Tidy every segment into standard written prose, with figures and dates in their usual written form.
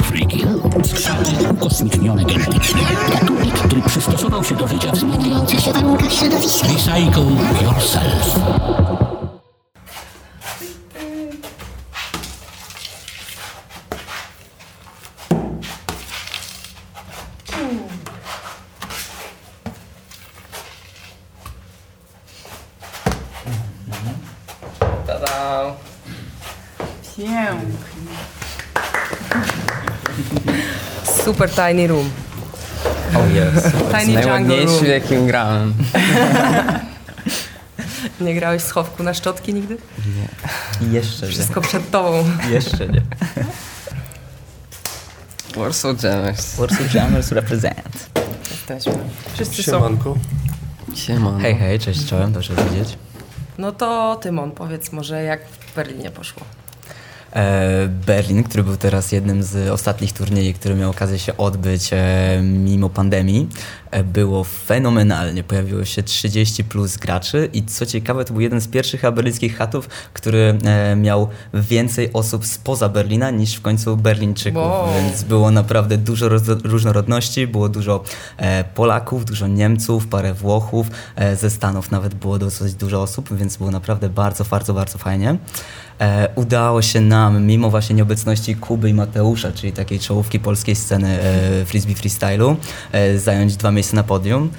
Friki, skrzaki, ukośniknione genetycznie, gatunek, który przystosował się do życia w zmieniających się warunkach środowiska. Recycle yourself. Super Tiny Room. Oh yes. Tiny Jungle Room. W jakim grałem. Nie grałeś w schowku na szczotki nigdy? Nie. Jeszcze nie. Wszystko przed tobą. Jeszcze nie. Warsaw Jammers. Warsaw Jammers represent. Jesteśmy. Wszyscy Siemanko. Są. Siemanko. Hej, hej, cześć, czołem, dobrze widzieć. No to Tymon, powiedz może jak w Berlinie poszło. Berlin, który był teraz jednym z ostatnich turniejów, który miał okazję się odbyć mimo pandemii, było fenomenalnie. Pojawiło się 30 plus graczy i co ciekawe, to był jeden z pierwszych berlińskich hatów, który miał więcej osób spoza Berlina niż w końcu Berlińczyków. Wow. Więc było naprawdę dużo różnorodności, było dużo Polaków, dużo Niemców, parę Włochów, ze Stanów nawet było dosyć dużo osób, więc było naprawdę bardzo, bardzo, bardzo fajnie. Udało się nam, mimo właśnie nieobecności Kuby i Mateusza, czyli takiej czołówki polskiej sceny frisbee freestylu, zająć 2 miejsca na podium.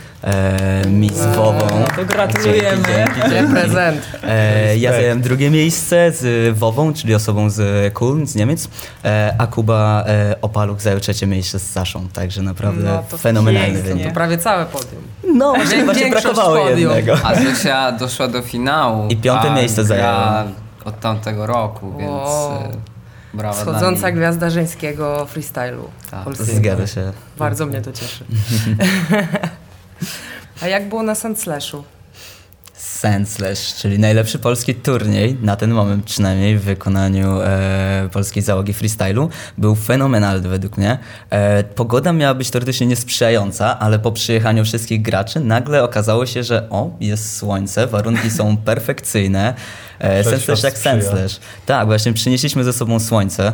Mi z Wową. To gratulujemy. Dzięki. Prezent. Ja zająłem 2. miejsce z Wową, czyli osobą z Kuln, z Niemiec, a Kuba Opaluk zajął 3. miejsce z Saszą, także naprawdę no, fenomenalny wynik. To prawie całe podium. No, właśnie brakowało podium. Jednego. A Zosia doszła do finału. I 5. miejsce zajęła. Od tamtego roku, więc brawa. Wschodząca gwiazda żeńskiego freestylu polskiego. Zgadza się. Bardzo mnie to cieszy. A jak było na Sandslashu? Sandslash, czyli najlepszy polski turniej, na ten moment przynajmniej w wykonaniu polskiej załogi freestylu, był fenomenalny według mnie. Pogoda miała być teoretycznie niesprzyjająca, ale po przyjechaniu wszystkich graczy nagle okazało się, że jest słońce, warunki są perfekcyjne. Sandslash jak Sandslash. Tak, właśnie przynieśliśmy ze sobą słońce,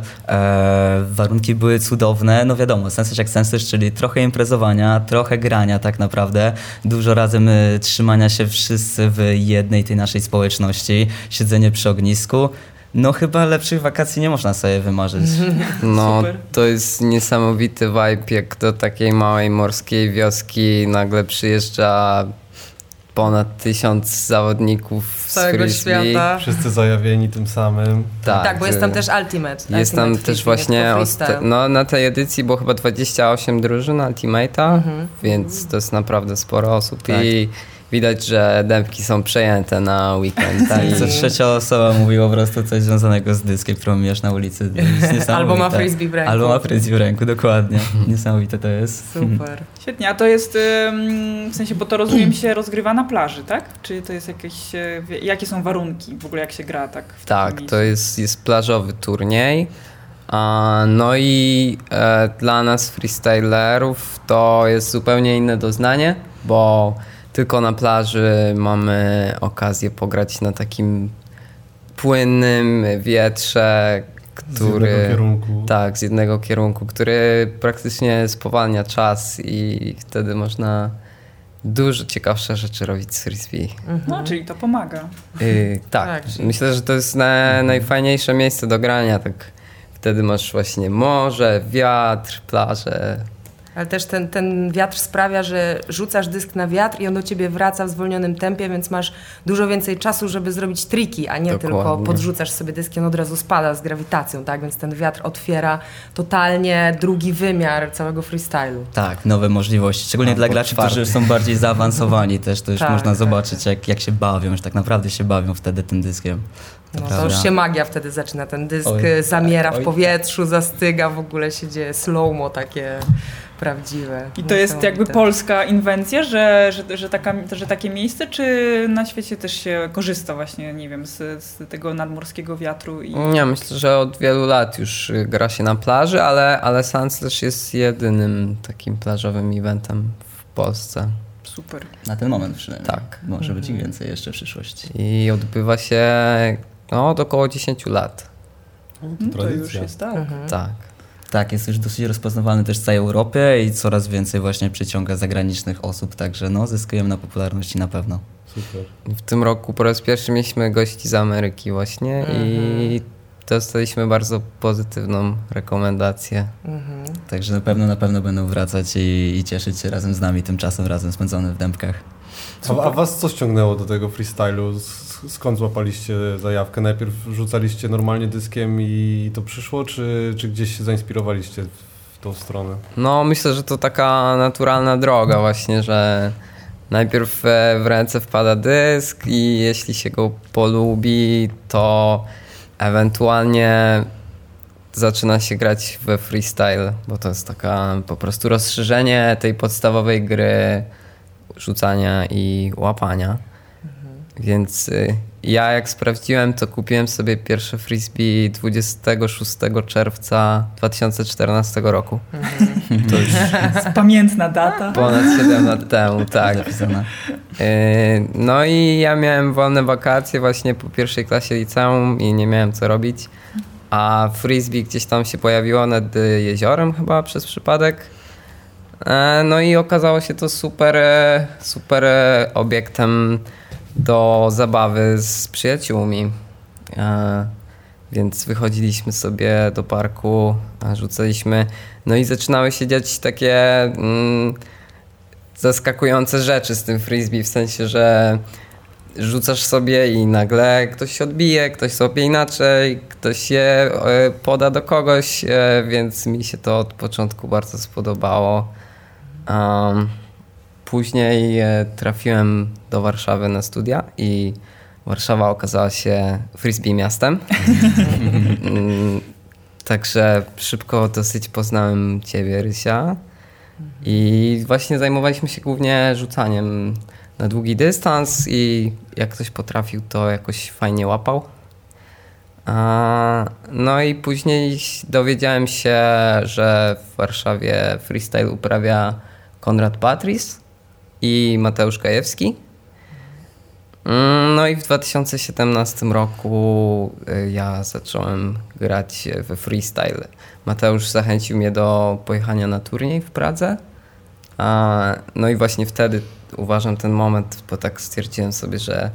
warunki były cudowne, no wiadomo, Sandslash jak Sandslash, czyli trochę imprezowania, trochę grania tak naprawdę, dużo razem trzymania się wszyscy w jednej tej naszej społeczności, siedzenie przy ognisku. No chyba lepszych wakacji nie można sobie wymarzyć. No super. To jest niesamowity vibe, jak do takiej małej morskiej wioski nagle przyjeżdża ponad 1000 zawodników z całego świata. Wszyscy zajawieni tym samym. Tak, bo jest tam też Ultimate. Jest tam też właśnie na tej edycji było chyba 28 drużyn Ultimate'a, więc to jest naprawdę sporo osób. Tak. I widać, że dębki są przejęte na weekend. Co trzecia osoba mówi po prostu coś związanego z dyskiem, którą mijasz na ulicy. Albo ma frisbee w ręku. Albo ma frisbee w ręku, dokładnie. Niesamowite to jest. Super. Świetnie, a to jest, w sensie, bo to rozumiem się rozgrywa na plaży, tak? Czy to jest jakieś, jakie są warunki w ogóle, jak się gra tak? Tak, to jest plażowy turniej. No i dla nas freestylerów to jest zupełnie inne doznanie, bo tylko na plaży mamy okazję pograć na takim płynnym wietrze, który z jednego kierunku. Tak, z jednego kierunku, który praktycznie spowalnia czas i wtedy można dużo ciekawsze rzeczy robić z frisbee. No, czyli to pomaga. Tak. Myślę, że to jest najfajniejsze miejsce do grania. Tak. Wtedy masz właśnie morze, wiatr, plażę. Ale też ten wiatr sprawia, że rzucasz dysk na wiatr i on do ciebie wraca w zwolnionym tempie, więc masz dużo więcej czasu, żeby zrobić triki, a nie tylko podrzucasz sobie dysk i on od razu spada z grawitacją, tak? Więc ten wiatr otwiera totalnie drugi wymiar całego freestylu. Tak, nowe możliwości, szczególnie dla graczy, którzy już są bardziej zaawansowani też, to już można zobaczyć, jak się bawią, że tak naprawdę się bawią wtedy tym dyskiem. No to już się magia wtedy zaczyna, ten dysk zamiera w powietrzu, zastyga, w ogóle się dzieje slow-mo takie prawdziwe. I to jest jakby polska inwencja, że takie miejsce, czy na świecie też się korzysta właśnie, nie wiem, z tego nadmorskiego wiatru? Ja myślę, że od wielu lat już gra się na plaży, ale Sandslash jest jedynym takim plażowym eventem w Polsce. Super. Na ten moment przynajmniej. Tak. Może być więcej jeszcze w przyszłości. I odbywa się od około 10 lat. To już jest tak. Tak, jest już dosyć rozpoznawalny też w całej Europie i coraz więcej właśnie przyciąga zagranicznych osób, także no, zyskujemy na popularności na pewno. Super. W tym roku po raz pierwszy mieliśmy gości z Ameryki właśnie i dostaliśmy bardzo pozytywną rekomendację. Także na pewno będą wracać i cieszyć się razem z nami, tymczasem razem spędzony w Dębkach. A was co ściągnęło do tego freestylu? Skąd złapaliście zajawkę? Najpierw rzucaliście normalnie dyskiem i to przyszło, czy gdzieś się zainspirowaliście w tą stronę? No myślę, że to taka naturalna droga właśnie, że najpierw w ręce wpada dysk i jeśli się go polubi, to ewentualnie zaczyna się grać we freestyle, bo to jest taka po prostu rozszerzenie tej podstawowej gry rzucania i łapania. Więc ja jak sprawdziłem, to kupiłem sobie pierwsze frisbee 26 czerwca 2014 roku. To już pamiętna data. Ponad 7 lat temu, tak. No i ja miałem wolne wakacje właśnie po pierwszej klasie liceum i nie miałem co robić. A frisbee gdzieś tam się pojawiło nad jeziorem chyba przez przypadek. No i okazało się to super obiektem do zabawy z przyjaciółmi, więc wychodziliśmy sobie do parku, rzucaliśmy, no i zaczynały się dziać takie zaskakujące rzeczy z tym frisbee, w sensie, że rzucasz sobie i nagle ktoś się odbije, ktoś sobie inaczej, ktoś je poda do kogoś, więc mi się to od początku bardzo spodobało. Później trafiłem do Warszawy na studia i Warszawa okazała się frisbee miastem. Także szybko dosyć poznałem ciebie, Rysia. I właśnie zajmowaliśmy się głównie rzucaniem na długi dystans i jak ktoś potrafił, to jakoś fajnie łapał. No i później dowiedziałem się, że w Warszawie freestyle uprawia Konrad Patrys i Mateusz Kajewski. No i w 2017 roku ja zacząłem grać we freestyle. Mateusz zachęcił mnie do pojechania na turniej w Pradze. No i właśnie wtedy uważam ten moment, bo tak stwierdziłem sobie, że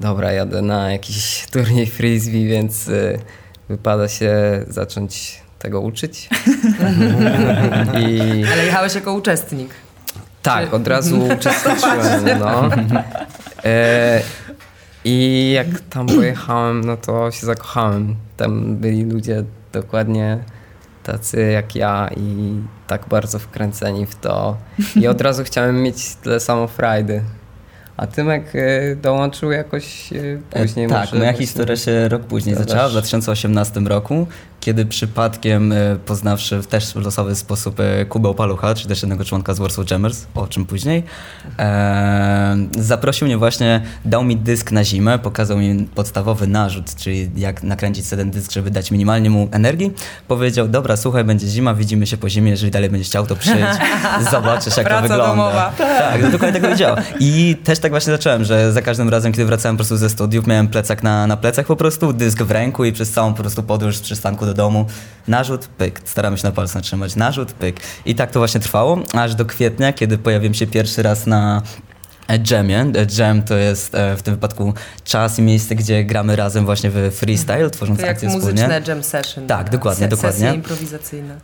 dobra, jadę na jakiś turniej frisbee, więc wypada się zacząć tego uczyć. Ale jechałeś jako uczestnik. Tak, od razu uczestniczyłem, no. I jak tam pojechałem, no to się zakochałem. Tam byli ludzie dokładnie tacy jak ja i tak bardzo wkręceni w to. I od razu chciałem mieć tyle samo frajdy. A Tymek dołączył jakoś później? Tak, moja historia się rok później zaczęła, w 2018 roku, kiedy przypadkiem poznawszy w też losowy sposób Kubę Opalucha, czy też jednego członka z Warsaw Jammers, o czym później, zaprosił mnie właśnie, dał mi dysk na zimę, pokazał mi podstawowy narzut, czyli jak nakręcić sobie ten dysk, żeby dać minimalnie mu energii. Powiedział, dobra, słuchaj, będzie zima, widzimy się po zimie, jeżeli dalej będziesz chciał, to przyjdź, zobaczysz jak to wygląda. Domowa. Tak, no, dokładnie tak powiedział. I też tak właśnie zacząłem, że za każdym razem, kiedy wracałem po prostu ze studiów, miałem plecak na plecach po prostu, dysk w ręku i przez całą po prostu podróż z przystanku do domu, narzut, pyk, staramy się na palcach trzymać, narzut, pyk. I tak to właśnie trwało, aż do kwietnia, kiedy pojawiłem się pierwszy raz na jamie. Jam to jest w tym wypadku czas i miejsce, gdzie gramy razem właśnie w freestyle, tworząc to akcje wspólnie. Jak muzyczne jam session. Tak, dokładnie. Sesje improwizacyjne.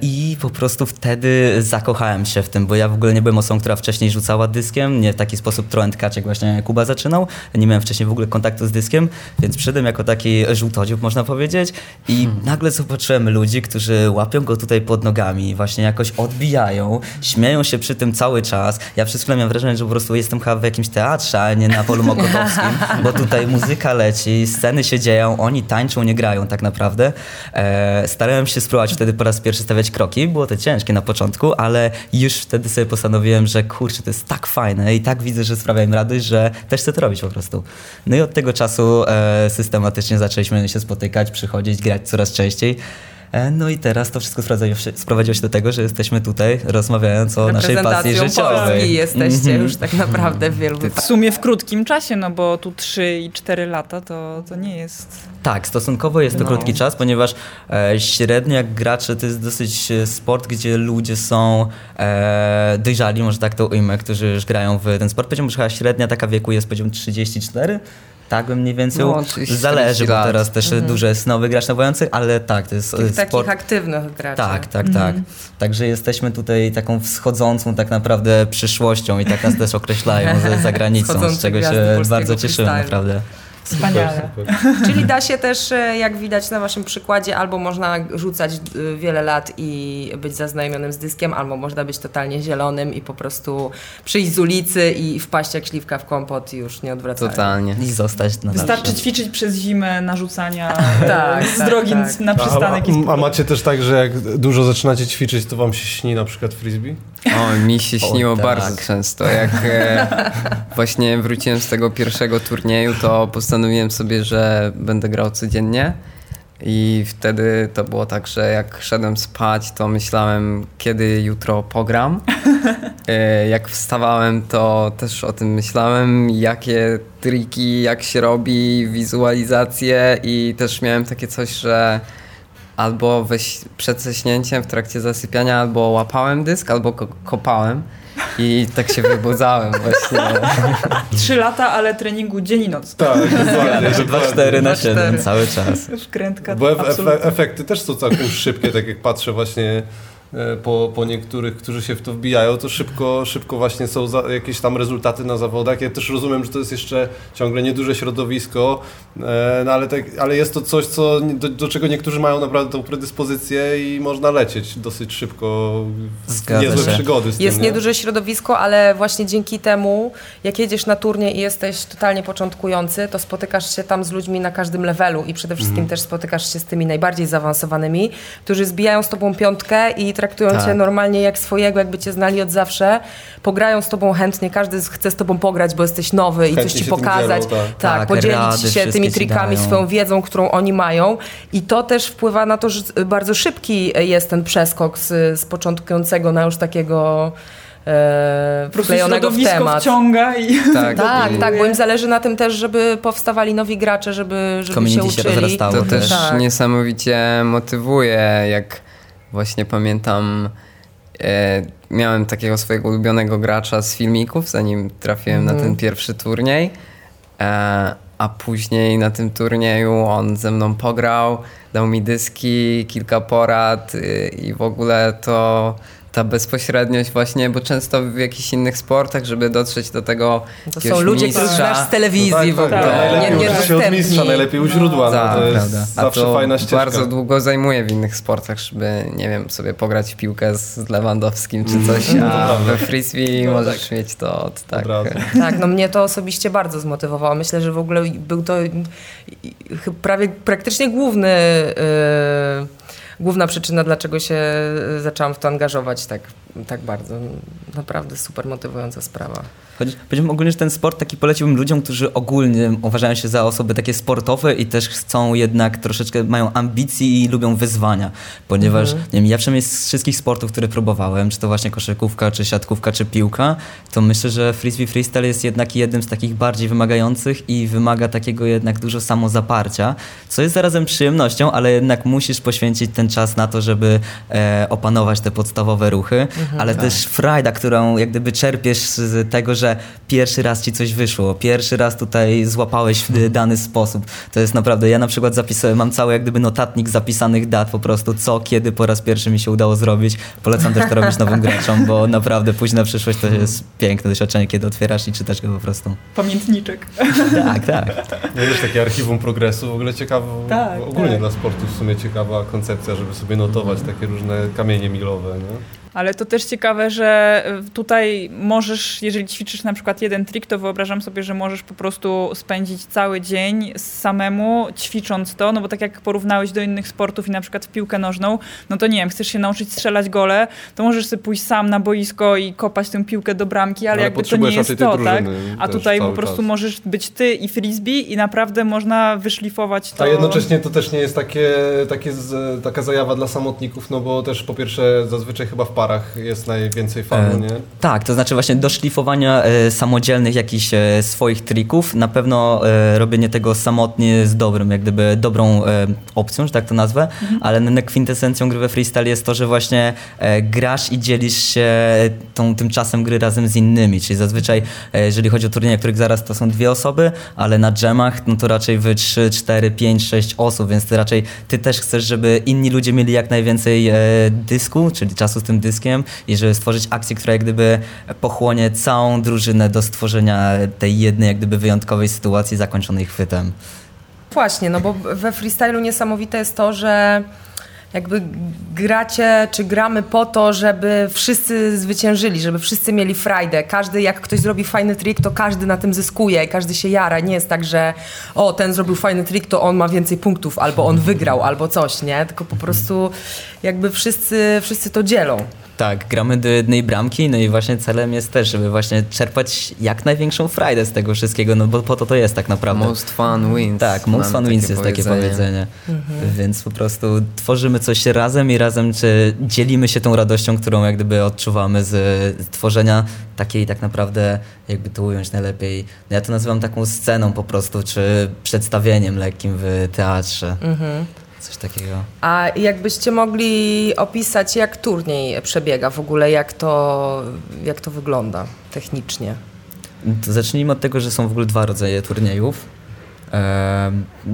I po prostu wtedy zakochałem się w tym, bo ja w ogóle nie byłem osobą, która wcześniej rzucała dyskiem, nie w taki sposób throw and catch, jak właśnie Kuba zaczynał. Nie miałem wcześniej w ogóle kontaktu z dyskiem, więc przyszedłem jako taki żółtodziób, można powiedzieć. I nagle zobaczyłem ludzi, którzy łapią go tutaj pod nogami, właśnie jakoś odbijają, śmieją się przy tym cały czas. Ja przez chwilę miałem wrażenie, że po prostu jestem chyba w jakimś teatrze, a nie na polu mokotowskim, bo tutaj muzyka leci, sceny się dzieją, oni tańczą, nie grają tak naprawdę. Starałem się spróbować wtedy po raz pierwszy stawiać kroki, było to ciężkie na początku, ale już wtedy sobie postanowiłem, że kurczę, to jest tak fajne i tak widzę, że sprawia im radość, że też chcę to robić po prostu. No i od tego czasu systematycznie zaczęliśmy się spotykać, przychodzić, grać coraz częściej. No i teraz to wszystko sprowadziło się do tego, że jesteśmy tutaj rozmawiając o naszej pasji życiowej. Polski jesteście już tak naprawdę w wielu wypadkach. W sumie w krótkim czasie, no bo tu 3 i 4 lata to nie jest... Tak, stosunkowo jest to krótki czas, ponieważ średnio jak gracze to jest dosyć sport, gdzie ludzie są dojrzali, może tak to ujmę, którzy już grają w ten sport. Powiedziałbym, że chyba średnia taka wieku jest, powiedziałbym, 34. Tak bym mniej więcej, zależy, bo teraz też dużo jest nowych graczy nawołujących, ale tak, to jest sport. Takich aktywnych graczy. Tak. Także jesteśmy tutaj taką wschodzącą tak naprawdę przyszłością i tak nas też określają za granicą, z czego się bardzo cieszymy naprawdę. Wspaniale. Super. Czyli da się też, jak widać na waszym przykładzie, albo można rzucać wiele lat i być zaznajomionym z dyskiem, albo można być totalnie zielonym i po prostu przyjść z ulicy i wpaść jak śliwka w kompot i już nie odwracać. Totalnie. I zostać na Wystarczy ćwiczyć przez zimę narzucania z drogi na przystanek. A macie też tak, że jak dużo zaczynacie ćwiczyć, to wam się śni na przykład frisbee? O, mi się śniło bardzo często. Jak właśnie wróciłem z tego pierwszego turnieju, to postanowiłem sobie, że będę grał codziennie i wtedy to było tak, że jak szedłem spać, to myślałem, kiedy jutro pogram. Jak wstawałem, to też o tym myślałem, jakie triki, jak się robi, wizualizacje i też miałem takie coś, że albo przed zaśnięciem, w trakcie zasypiania, albo łapałem dysk, albo kopałem. I tak się wybudzałem właśnie. 3 lata, ale treningu dzień i noc. Tak, dokładnie. 2-4 na 7 cały czas. Wkrętka. Bo efekty też są całkiem szybkie, tak jak patrzę właśnie po niektórych, którzy się w to wbijają, to szybko właśnie są jakieś tam rezultaty na zawodach. Ja też rozumiem, że to jest jeszcze ciągle nieduże środowisko, no ale jest to coś, co, do czego niektórzy mają naprawdę tą predyspozycję i można lecieć dosyć szybko w niezłe przygody. Jest nieduże środowisko, ale właśnie dzięki temu, jak jedziesz na turniej i jesteś totalnie początkujący, to spotykasz się tam z ludźmi na każdym levelu i przede wszystkim też spotykasz się z tymi najbardziej zaawansowanymi, którzy zbijają z tobą piątkę i traktują cię normalnie jak swojego, jakby cię znali od zawsze. Pograją z tobą chętnie, każdy chce z tobą pograć, bo jesteś nowy i chętnie coś ci pokazać. Podzielić się tymi trikami, swoją wiedzą, którą oni mają. I to też wpływa na to, że bardzo szybki jest ten przeskok z początkującego na już takiego wklejonego w temat. Wciąga i... Tak, bo im zależy na tym też, żeby powstawali nowi gracze, żeby się uczyli. To też niesamowicie motywuje, jak właśnie pamiętam, miałem takiego swojego ulubionego gracza z filmików, zanim trafiłem na ten pierwszy turniej, a później na tym turnieju on ze mną pograł, dał mi dyski, kilka porad i w ogóle to ta bezpośredniość właśnie, bo często w jakichś innych sportach, żeby dotrzeć do tego to są ludzie, mistrza, którzy znasz z telewizji najlepiej u źródła, to jest fajna ścieżka. Bardzo długo zajmuje w innych sportach, żeby, nie wiem, sobie pograć w piłkę z Lewandowskim czy coś, a we frisbee możesz mieć to Tak, no mnie to osobiście bardzo zmotywowało. Myślę, że w ogóle był to praktycznie główna przyczyna, dlaczego się zaczęłam w to angażować tak bardzo. Naprawdę super motywująca sprawa. Powiedziałbym ogólnie, że ten sport taki poleciłbym ludziom, którzy ogólnie uważają się za osoby takie sportowe i też chcą jednak troszeczkę, mają ambicji i lubią wyzwania, ponieważ nie wiem, ja przynajmniej z wszystkich sportów, które próbowałem, czy to właśnie koszykówka, czy siatkówka, czy piłka, to myślę, że freestyle jest jednak jednym z takich bardziej wymagających i wymaga takiego jednak dużo samozaparcia, co jest zarazem przyjemnością, ale jednak musisz poświęcić ten czas na to, żeby opanować te podstawowe ruchy, ale też frajda, którą jak gdyby czerpiesz z tego, że pierwszy raz ci coś wyszło, pierwszy raz tutaj złapałeś w dany sposób. To jest naprawdę, ja na przykład mam cały jak gdyby notatnik zapisanych dat po prostu, co, kiedy po raz pierwszy mi się udało zrobić. Polecam też to robić nowym graczom, bo naprawdę później na przyszłość to jest piękne doświadczenie, kiedy otwierasz i czytasz go po prostu. Pamiętniczek. Tak. No jest takie archiwum progresu, w ogóle ciekawe, ogólnie dla sportu w sumie ciekawa koncepcja, żeby sobie notować takie różne kamienie milowe, nie? Ale to też ciekawe, że tutaj możesz, jeżeli ćwiczysz na przykład jeden trik, to wyobrażam sobie, że możesz po prostu spędzić cały dzień samemu ćwicząc to, no bo tak jak porównałeś do innych sportów i na przykład w piłkę nożną, no to nie wiem, chcesz się nauczyć strzelać gole, to możesz sobie pójść sam na boisko i kopać tę piłkę do bramki, ale jakby to nie jest to, tak? A tutaj po prostu możesz być ty i frisbee i naprawdę można wyszlifować to. A jednocześnie to też nie jest taka zajawa dla samotników, no bo też po pierwsze zazwyczaj chyba w parach jest najwięcej fanów, nie? Tak, to znaczy właśnie do szlifowania samodzielnych jakichś swoich trików, na pewno robienie tego samotnie jest dobrą opcją, że tak to nazwę, ale kwintesencją gry we freestyle jest to, że właśnie grasz i dzielisz się tym czasem gry razem z innymi, czyli zazwyczaj, jeżeli chodzi o turnieje, których zaraz to są dwie osoby, ale na dżemach no to raczej 3, 4, 5, 6 osób, więc ty też chcesz, żeby inni ludzie mieli jak najwięcej dysku, czyli czasu z tym dyskiem i żeby stworzyć akcję, która pochłonie całą drużynę do stworzenia tej jednej wyjątkowej sytuacji zakończonej chwytem. Właśnie, no bo we freestylu niesamowite jest to, że gracie czy gramy po to, żeby wszyscy zwyciężyli, żeby wszyscy mieli frajdę. Każdy, jak ktoś zrobi fajny trik, to każdy na tym zyskuje i każdy się jara. Nie jest tak, że ten zrobił fajny trik, to on ma więcej punktów, albo on wygrał, albo coś, nie? Tylko po prostu wszyscy to dzielą. Tak, gramy do jednej bramki, no i właśnie celem jest też, żeby właśnie czerpać jak największą frajdę z tego wszystkiego, no bo po to jest tak naprawdę. Most fun wins. Tak, most fun wins jest takie powiedzenie. Więc po prostu tworzymy coś razem i razem dzielimy się tą radością, którą odczuwamy z tworzenia takiej tak naprawdę, to ująć najlepiej. No ja to nazywam taką sceną po prostu, czy przedstawieniem lekkim w teatrze. Coś takiego. A jakbyście mogli opisać, jak turniej przebiega w ogóle, jak to wygląda technicznie? To zacznijmy od tego, że są w ogóle dwa rodzaje turniejów.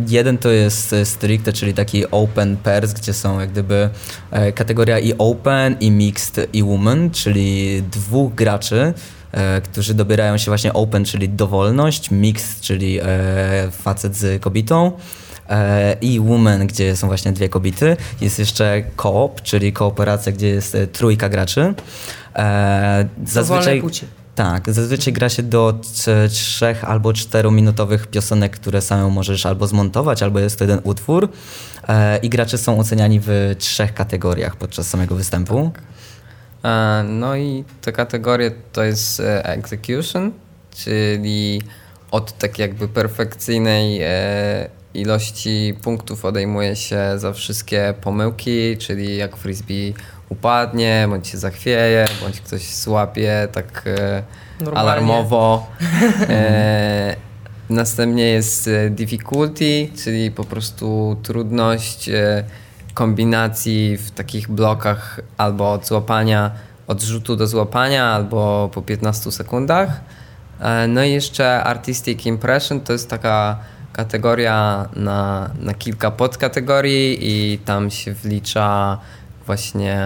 Jeden to jest stricte, czyli taki open pairs, gdzie są kategoria i open, i mixed, i women, czyli dwóch graczy, którzy dobierają się właśnie open, czyli dowolność, mixed, czyli facet z kobietą, i women, gdzie są właśnie dwie kobiety. Jest jeszcze co-op, czyli kooperacja, gdzie jest trójka graczy. Zazwyczaj gra się do 3 albo 4-minutowych piosenek, które samemu możesz albo zmontować, albo jest to jeden utwór. I gracze są oceniani w 3 kategoriach podczas samego występu. No i te kategorie to jest execution, czyli od tak perfekcyjnej ilości punktów odejmuje się za wszystkie pomyłki, czyli jak frisbee upadnie, bądź się zachwieje, bądź ktoś złapie tak alarmowo. Następnie jest difficulty, czyli po prostu trudność kombinacji w takich blokach albo od rzutu do złapania, albo po 15 sekundach. No i jeszcze artistic impression to jest taka kategoria na kilka podkategorii i tam się wlicza właśnie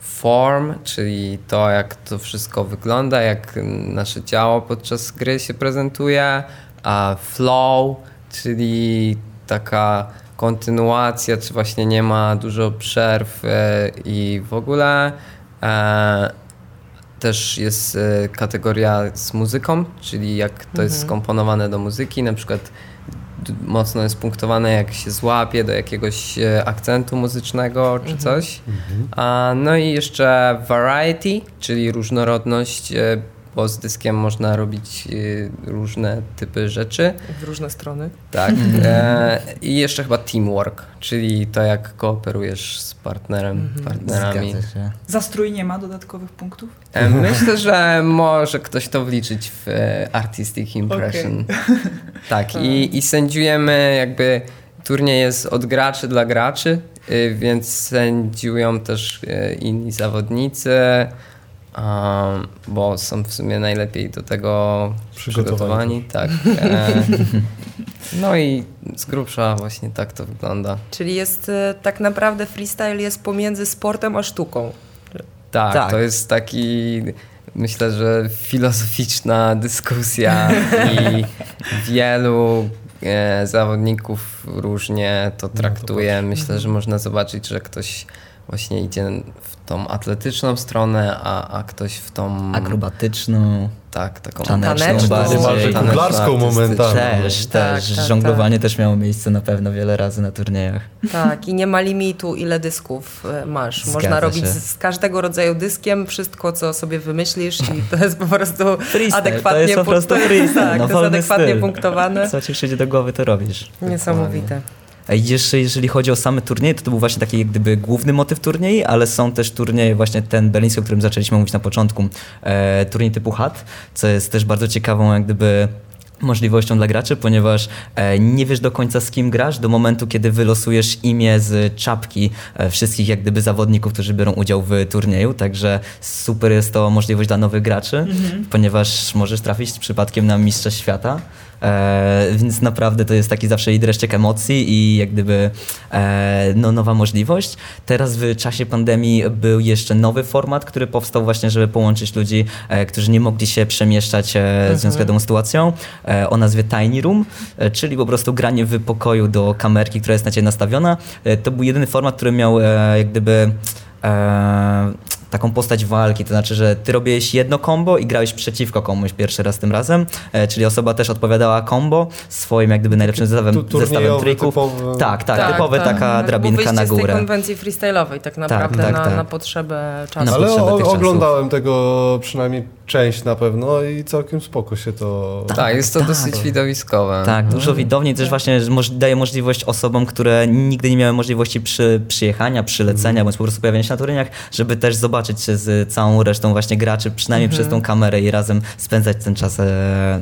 form, czyli to, jak to wszystko wygląda, jak nasze ciało podczas gry się prezentuje, a flow, czyli taka kontynuacja, czy właśnie nie ma dużo przerw i w ogóle. Też jest kategoria z muzyką, czyli jak to jest skomponowane do muzyki, na przykład mocno jest punktowane, jak się złapie do jakiegoś akcentu muzycznego czy coś. No i jeszcze variety, czyli różnorodność, bo z dyskiem można robić różne typy rzeczy. W różne strony. Tak. I jeszcze chyba teamwork, czyli to, jak kooperujesz z partnerami. Za strój nie ma dodatkowych punktów? Myślę, że może ktoś to wliczyć w artistic impression. Okay. Tak. I sędziujemy turniej jest od graczy dla graczy, więc sędziują też inni zawodnicy. Bo są w sumie najlepiej do tego przygotowani. Tak. No i z grubsza właśnie tak to wygląda. Czyli jest tak naprawdę freestyle jest pomiędzy sportem a sztuką. Tak. To jest taki, myślę, że filozoficzna dyskusja i wielu zawodników różnie to traktuje. Myślę, że można zobaczyć, że ktoś właśnie idzie w tą atletyczną stronę, a ktoś w tą... akrobatyczną. Tak, taką taneczną, kuglarską momentami. Też, żonglowanie też miało miejsce na pewno wiele razy na turniejach. Tak, i nie ma limitu, ile dysków masz. Zgadza Można robić się. Z każdego rodzaju dyskiem wszystko, co sobie wymyślisz i to jest po prostu freestyle, adekwatnie to jest po prostu tak, no, to jest adekwatnie styl. Punktowane. Co ci przyjdzie do głowy, to robisz. Niesamowite. A jeszcze jeżeli chodzi o same turnieje, to był właśnie taki jak gdyby główny motyw turniej, ale są też turnieje, właśnie ten berliński, o którym zaczęliśmy mówić na początku, turniej typu HAT, co jest też bardzo ciekawą jak gdyby możliwością dla graczy, ponieważ nie wiesz do końca z kim grasz do momentu, kiedy wylosujesz imię z czapki wszystkich jak gdyby zawodników, którzy biorą udział w turnieju, także super jest to możliwość dla nowych graczy, ponieważ możesz trafić z przypadkiem na mistrza świata. Więc naprawdę to jest taki zawsze i dreszczyk emocji i jak gdyby nowa możliwość. Teraz w czasie pandemii był jeszcze nowy format, który powstał właśnie, żeby połączyć ludzi, którzy nie mogli się przemieszczać w związku z tą sytuacją, o nazwie Tiny Room, czyli po prostu granie w pokoju do kamerki, która jest na ciebie nastawiona. To był jedyny format, który miał jak gdyby... taką postać walki, to znaczy, że ty robiłeś jedno combo i grałeś przeciwko komuś pierwszy raz tym razem, czyli osoba też odpowiadała combo swoim jak gdyby najlepszym zestawem trików. Typowy. Tak, typowe taka drabinka na górę. Z tej konwencji freestyle'owej tak naprawdę na potrzebę czasu. Ale oglądałem tego przynajmniej część na pewno i całkiem spoko się to... Tak, jest to dosyć widowiskowe. Tak, dużo widowni też właśnie daje możliwość osobom, które nigdy nie miały możliwości przyjechania, przylecenia, bądź po prostu pojawienia się na turniejach, żeby też zobaczyć się z całą resztą właśnie graczy, przynajmniej przez tą kamerę i razem spędzać ten czas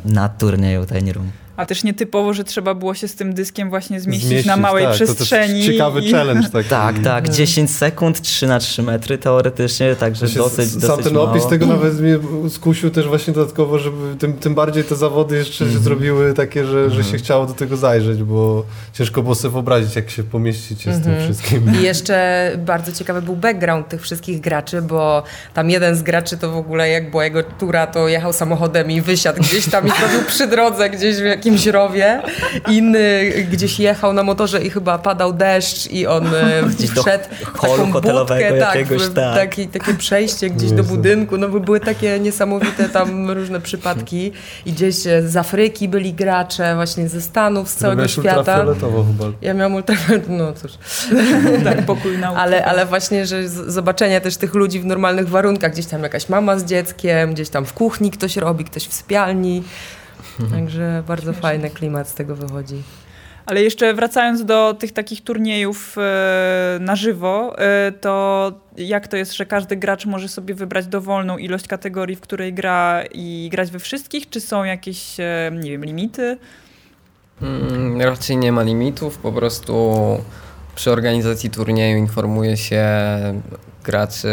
na turnieju Tiny Room. A też nietypowo, że trzeba było się z tym dyskiem właśnie zmieścić na małej przestrzeni. To ciekawy challenge taki. Tak, 10 sekund, 3x3 metry teoretycznie, także dosyć mało. Sam ten opis tego nawet mnie skusił też właśnie dodatkowo, żeby tym bardziej te zawody jeszcze się zrobiły takie, że się chciało do tego zajrzeć, bo ciężko było sobie wyobrazić, jak się pomieścić z tym wszystkim. I jeszcze bardzo ciekawy był background tych wszystkich graczy, bo tam jeden z graczy to w ogóle jak była jego tura, to jechał samochodem i wysiadł gdzieś tam i zrobił przy drodze gdzieś w jakimś rowie, inny gdzieś jechał na motorze i chyba padał deszcz i on wszedł w taką budkę, takie przejście gdzieś do budynku, no bo były takie niesamowite tam różne przypadki i gdzieś z Afryki byli gracze właśnie ze Stanów, z całego świata. Ultrafioletowo chyba. Ja miałam ultrafioletowo, no cóż. Tak, pokój nauki. Ale właśnie, że zobaczenia też tych ludzi w normalnych warunkach, gdzieś tam jakaś mama z dzieckiem, gdzieś tam w kuchni ktoś robi, ktoś w sypialni. Także bardzo fajny klimat z tego wychodzi. Ale jeszcze wracając do tych takich turniejów na żywo, to jak to jest, że każdy gracz może sobie wybrać dowolną ilość kategorii, w której gra i grać we wszystkich? Czy są jakieś, nie wiem, limity? Raczej nie ma limitów, po prostu przy organizacji turnieju informuje się graczy,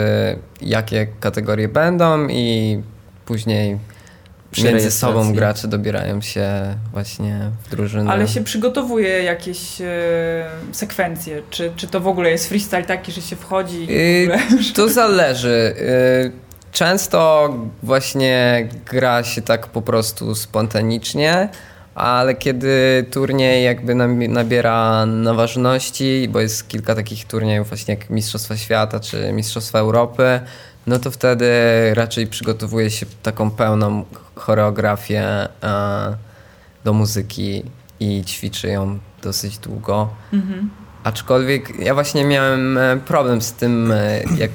jakie kategorie będą i później... Między sobą gracze dobierają się właśnie w drużynę. Ale się przygotowuje jakieś sekwencje? Czy to w ogóle jest freestyle taki, że się wchodzi? To zależy. Często właśnie gra się tak po prostu spontanicznie, ale kiedy turniej jakby nabiera na ważności, bo jest kilka takich turniejów właśnie jak Mistrzostwa Świata czy Mistrzostwa Europy, no to wtedy raczej przygotowuje się taką pełną choreografię do muzyki i ćwiczy ją dosyć długo. Aczkolwiek ja właśnie miałem problem z tym, jak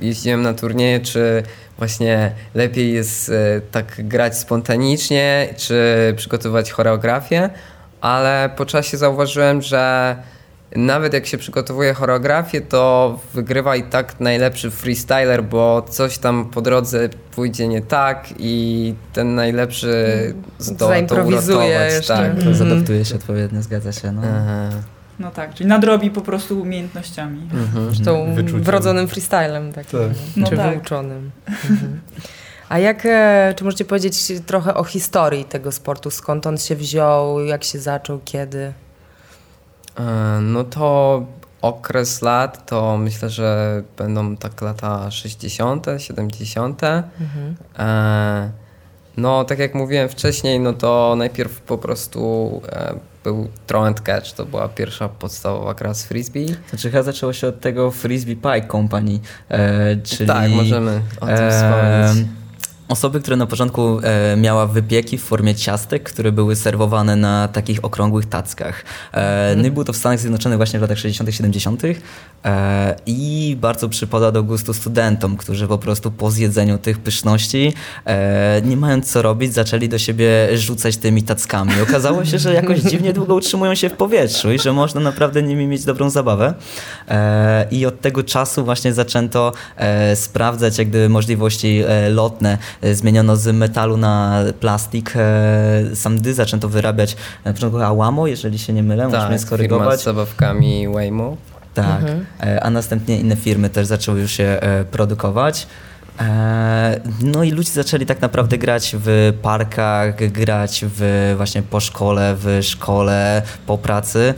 jeździłem na turnieje, czy właśnie lepiej jest tak grać spontanicznie, czy przygotowywać choreografię, ale po czasie zauważyłem, że nawet jak się przygotowuje choreografię, to wygrywa i tak najlepszy freestyler, bo coś tam po drodze pójdzie nie tak i ten najlepszy zdoła to uratować. Zaadaptuje się odpowiednio, zgadza się. No tak, czyli nadrobi po prostu umiejętnościami. Zresztą wrodzonym freestylem takim, czy wyuczonym. A czy możecie powiedzieć trochę o historii tego sportu? Skąd on się wziął, jak się zaczął, kiedy? No to okres lat to myślę, że będą tak lata 60., 70. No tak jak mówiłem wcześniej, no to najpierw po prostu był throw and catch, to była pierwsza podstawowa gra z frisbee. Znaczy chyba zaczęło się od tego Frisbee Pie Company, czyli... Tak, możemy o tym wspomnieć. Osoby, które na początku miała wypieki w formie ciastek, które były serwowane na takich okrągłych tackach. No i było to w Stanach Zjednoczonych właśnie w latach 60., 70. I bardzo przypada do gustu studentom, którzy po prostu po zjedzeniu tych pyszności, nie mając co robić, zaczęli do siebie rzucać tymi tackami. Okazało się, że jakoś dziwnie długo utrzymują się w powietrzu i że można naprawdę nimi mieć dobrą zabawę. I od tego czasu właśnie zaczęto sprawdzać jak gdyby możliwości lotne. Zmieniono z metalu na plastik. Samdy zaczęto wyrabiać na początku Alamo, jeżeli się nie mylę, tak, musimy skorygować. Firma z zabawkami Waymo. Tak, a następnie inne firmy też zaczęły już się produkować. No i ludzie zaczęli tak naprawdę grać w parkach, grać właśnie po szkole, w szkole, po pracy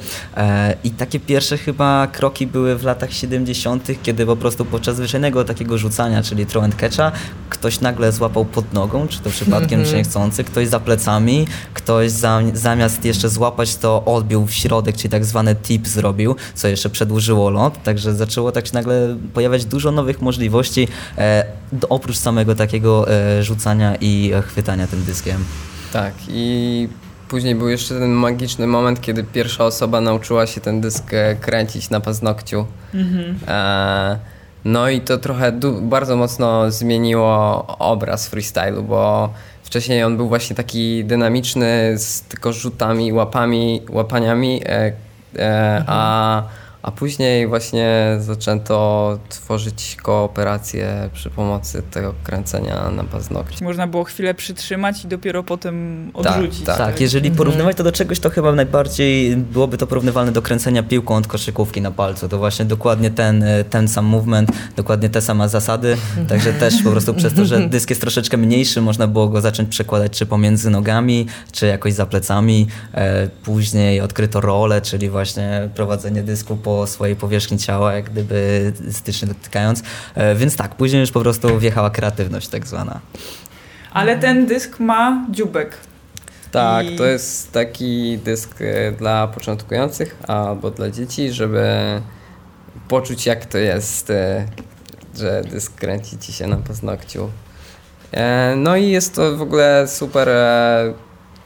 i takie pierwsze chyba kroki były w latach 70., kiedy po prostu podczas zwyczajnego takiego rzucania, czyli throw and catcha, ktoś nagle złapał pod nogą, czy to przypadkiem, czy niechcący, ktoś za plecami, ktoś zamiast jeszcze złapać to odbił w środek, czyli tak zwany tip zrobił, co jeszcze przedłużyło lot, także zaczęło tak się nagle pojawiać dużo nowych możliwości, oprócz samego takiego rzucania i chwytania tym dyskiem. Tak, i później był jeszcze ten magiczny moment, kiedy pierwsza osoba nauczyła się ten dysk kręcić na paznokciu. No i to trochę bardzo mocno zmieniło obraz freestylu, bo wcześniej on był właśnie taki dynamiczny, z tylko rzutami, łapaniami, a później właśnie zaczęto tworzyć kooperację przy pomocy tego kręcenia na paznokciu. Można było chwilę przytrzymać i dopiero potem odrzucić. Tak. Jeżeli porównywać to do czegoś, to chyba najbardziej byłoby to porównywalne do kręcenia piłką od koszykówki na palcu. To właśnie dokładnie ten sam movement, dokładnie te same zasady. Także też po prostu przez to, że dysk jest troszeczkę mniejszy, można było go zacząć przekładać czy pomiędzy nogami, czy jakoś za plecami. Później odkryto rolę, czyli właśnie prowadzenie dysku po swojej powierzchni ciała, jak gdyby stycznie dotykając. Więc tak, później już po prostu wjechała kreatywność tak zwana. Ale ten dysk ma dziubek. Tak, to jest taki dysk dla początkujących albo dla dzieci, żeby poczuć jak to jest, że dysk kręci ci się na paznokciu. No i jest to w ogóle super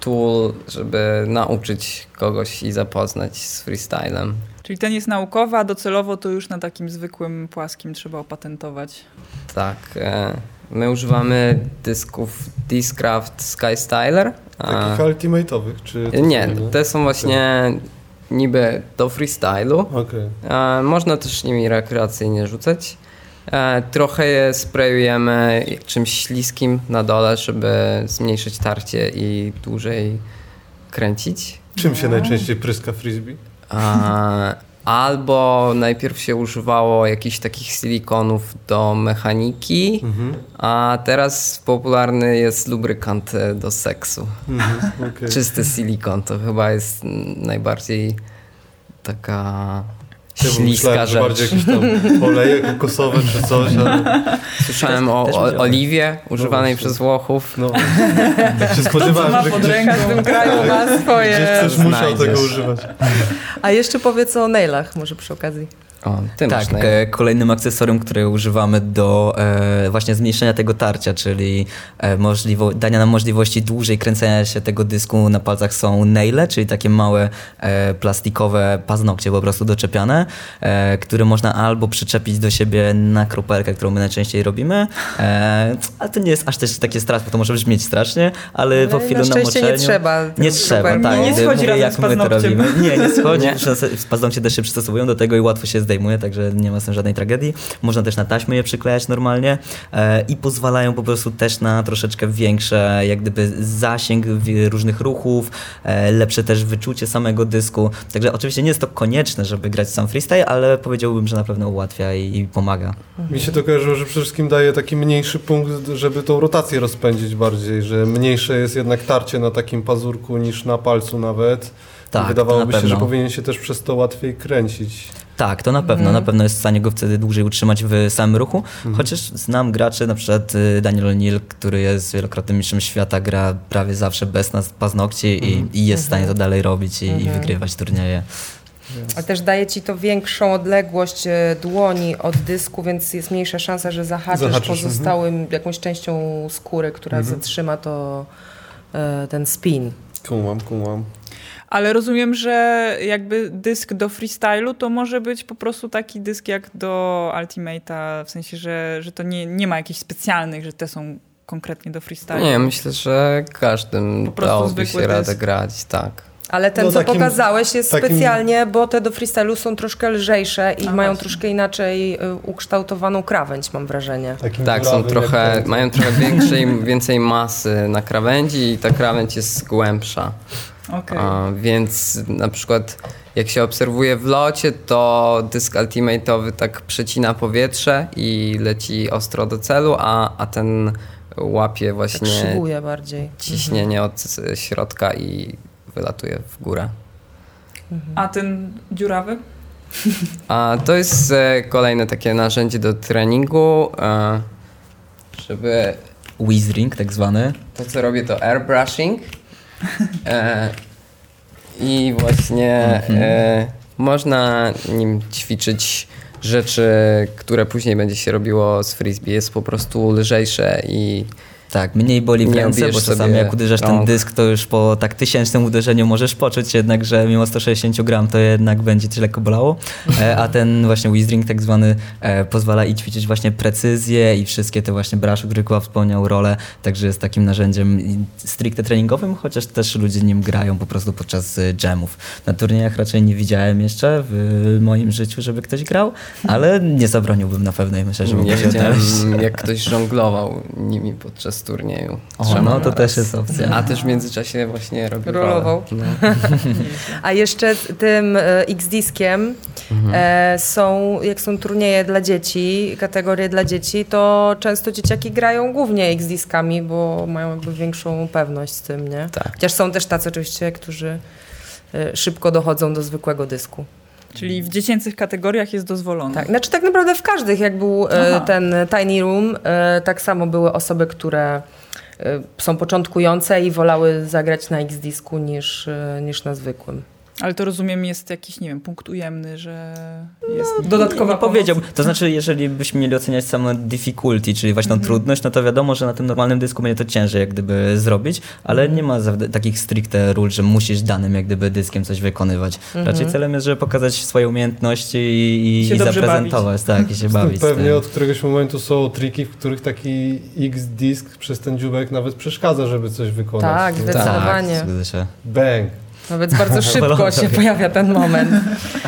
tool, żeby nauczyć kogoś i zapoznać z freestylem. Czyli ten jest naukowy, a docelowo to już na takim zwykłym, płaskim trzeba opatentować. Tak. My używamy dysków Discraft Sky Styler. Takich ultimate'owych? Czy nie, te są właśnie niby do freestylu. Okay. Można też nimi rekreacyjnie rzucać. Trochę je sprayujemy czymś śliskim na dole, żeby zmniejszyć tarcie i dłużej kręcić. Czym się najczęściej pryska frisbee? Albo najpierw się używało jakichś takich silikonów do mechaniki, a teraz popularny jest lubrykant do seksu. Czysty silikon to chyba jest najbardziej taka śliska rzecz. Bardziej jakieś tam oleje kokosowe czy coś. Ale... Słyszałem o oliwie używanej przez Włochów. Tak się spodziewałem, że pod ręką w tym kraju ma swoje... Gdzieś też musiał tego używać. A jeszcze powiedz o nailach może przy okazji. Kolejnym akcesorium, które używamy do właśnie zmniejszenia tego tarcia, czyli dania nam możliwości dłużej kręcenia się tego dysku na palcach są naile, czyli takie małe plastikowe paznokcie po prostu doczepiane, które można albo przyczepić do siebie na kropelkę, którą my najczęściej robimy, ale to nie jest aż też takie straszne, bo to może brzmieć strasznie, ale po chwilę namoczeniu... Nie trzeba, nie schodzi razem z paznokciem. Nie schodzi, paznokcie też się przystosowują do tego i łatwo się zdejmuje, także nie ma z tym żadnej tragedii. Można też na taśmę je przyklejać normalnie i pozwalają po prostu też na troszeczkę większe, jak gdyby zasięg różnych ruchów, lepsze też wyczucie samego dysku. Także oczywiście nie jest to konieczne, żeby grać sam freestyle, ale powiedziałbym, że na pewno ułatwia i pomaga. Mi się to kojarzyło, że przede wszystkim daje taki mniejszy punkt, żeby tą rotację rozpędzić bardziej, że mniejsze jest jednak tarcie na takim pazurku niż na palcu nawet. Tak, wydawałoby się, że powinien się też przez to łatwiej kręcić. Tak, to na pewno jest w stanie go wtedy dłużej utrzymać w samym ruchu, chociaż znam graczy, na przykład Daniel O'Neill, który jest wielokrotnym mistrzem świata, gra prawie zawsze bez paznokci i jest w stanie to dalej robić i wygrywać turnieje. A też daje ci to większą odległość dłoni od dysku, więc jest mniejsza szansa, że zahaczysz pozostałym jakąś częścią skóry, która zatrzyma to ten spin. Kumam. Ale rozumiem, że jakby dysk do freestylu to może być po prostu taki dysk jak do Ultimate'a, w sensie, że to nie ma jakichś specjalnych, że te są konkretnie do freestylu. Nie, myślę, że każdym dałoby się radę grać, tak. Ale ten, co pokazałeś, jest specjalnie, bo te do freestylu są troszkę lżejsze i mają troszkę inaczej ukształtowaną krawędź, mam wrażenie. Tak, są mają trochę więcej masy na krawędzi i ta krawędź jest głębsza. Okay. Więc na przykład jak się obserwuje w locie, to dysk ultimate'owy tak przecina powietrze i leci ostro do celu, a ten łapie właśnie tak bardziej ciśnienie od środka i wylatuje w górę. A ten dziurawy? A to jest kolejne takie narzędzie do treningu, żeby... Weathering tak zwany. To co robię to airbrushing. I właśnie można nim ćwiczyć rzeczy, które później będzie się robiło z frisbee. Jest po prostu lżejsze i... Tak, mniej boli w ręce, bo czasami jak uderzasz ten dysk, to już po tak 1000 uderzeniu możesz poczuć jednak, że mimo 160 gram to jednak będzie ci lekko bolało, a ten właśnie wizring tak zwany pozwala i ćwiczyć właśnie precyzję i wszystkie te właśnie braszu, który Kuba wspomniał, rolę, także jest takim narzędziem stricte treningowym, chociaż też ludzie nim grają po prostu podczas jamów. Na turniejach raczej nie widziałem jeszcze w moim życiu, żeby ktoś grał, ale nie zabroniłbym na pewno i myślę, że mógł się odnaleźć. Jak ktoś żonglował nimi podczas turnieju. No to też jest opcja. A też w międzyczasie właśnie robił rolował. No. A jeszcze tym X-diskiem są turnieje dla dzieci, kategorie dla dzieci, to często dzieciaki grają głównie X-diskami, bo mają jakby większą pewność z tym, nie? Tak. Chociaż są też tacy oczywiście, którzy szybko dochodzą do zwykłego dysku. Czyli w dziecięcych kategoriach jest dozwolone. Tak, znaczy tak naprawdę w każdych, jak był ten Tiny Room, tak samo były osoby, które są początkujące i wolały zagrać na X-disku niż na zwykłym. Ale to rozumiem, jest jakiś, nie wiem, punkt ujemny, że jest... Dodatkowa powiedziałbym. To znaczy, jeżeli byśmy mieli oceniać samo difficulty, czyli właśnie tą trudność, no to wiadomo, że na tym normalnym dysku będzie to ciężej jak gdyby zrobić, ale nie ma takich stricte ról, że musisz danym jak gdyby dyskiem coś wykonywać. Raczej celem jest, żeby pokazać swoje umiejętności i zaprezentować. Tak, i się bawić. Pewnie od któregoś momentu są triki, w których taki X-disk przez ten dziubek nawet przeszkadza, żeby coś wykonać. Tak, zdecydowanie. Tak, bang. No więc bardzo szybko się pojawia ten moment.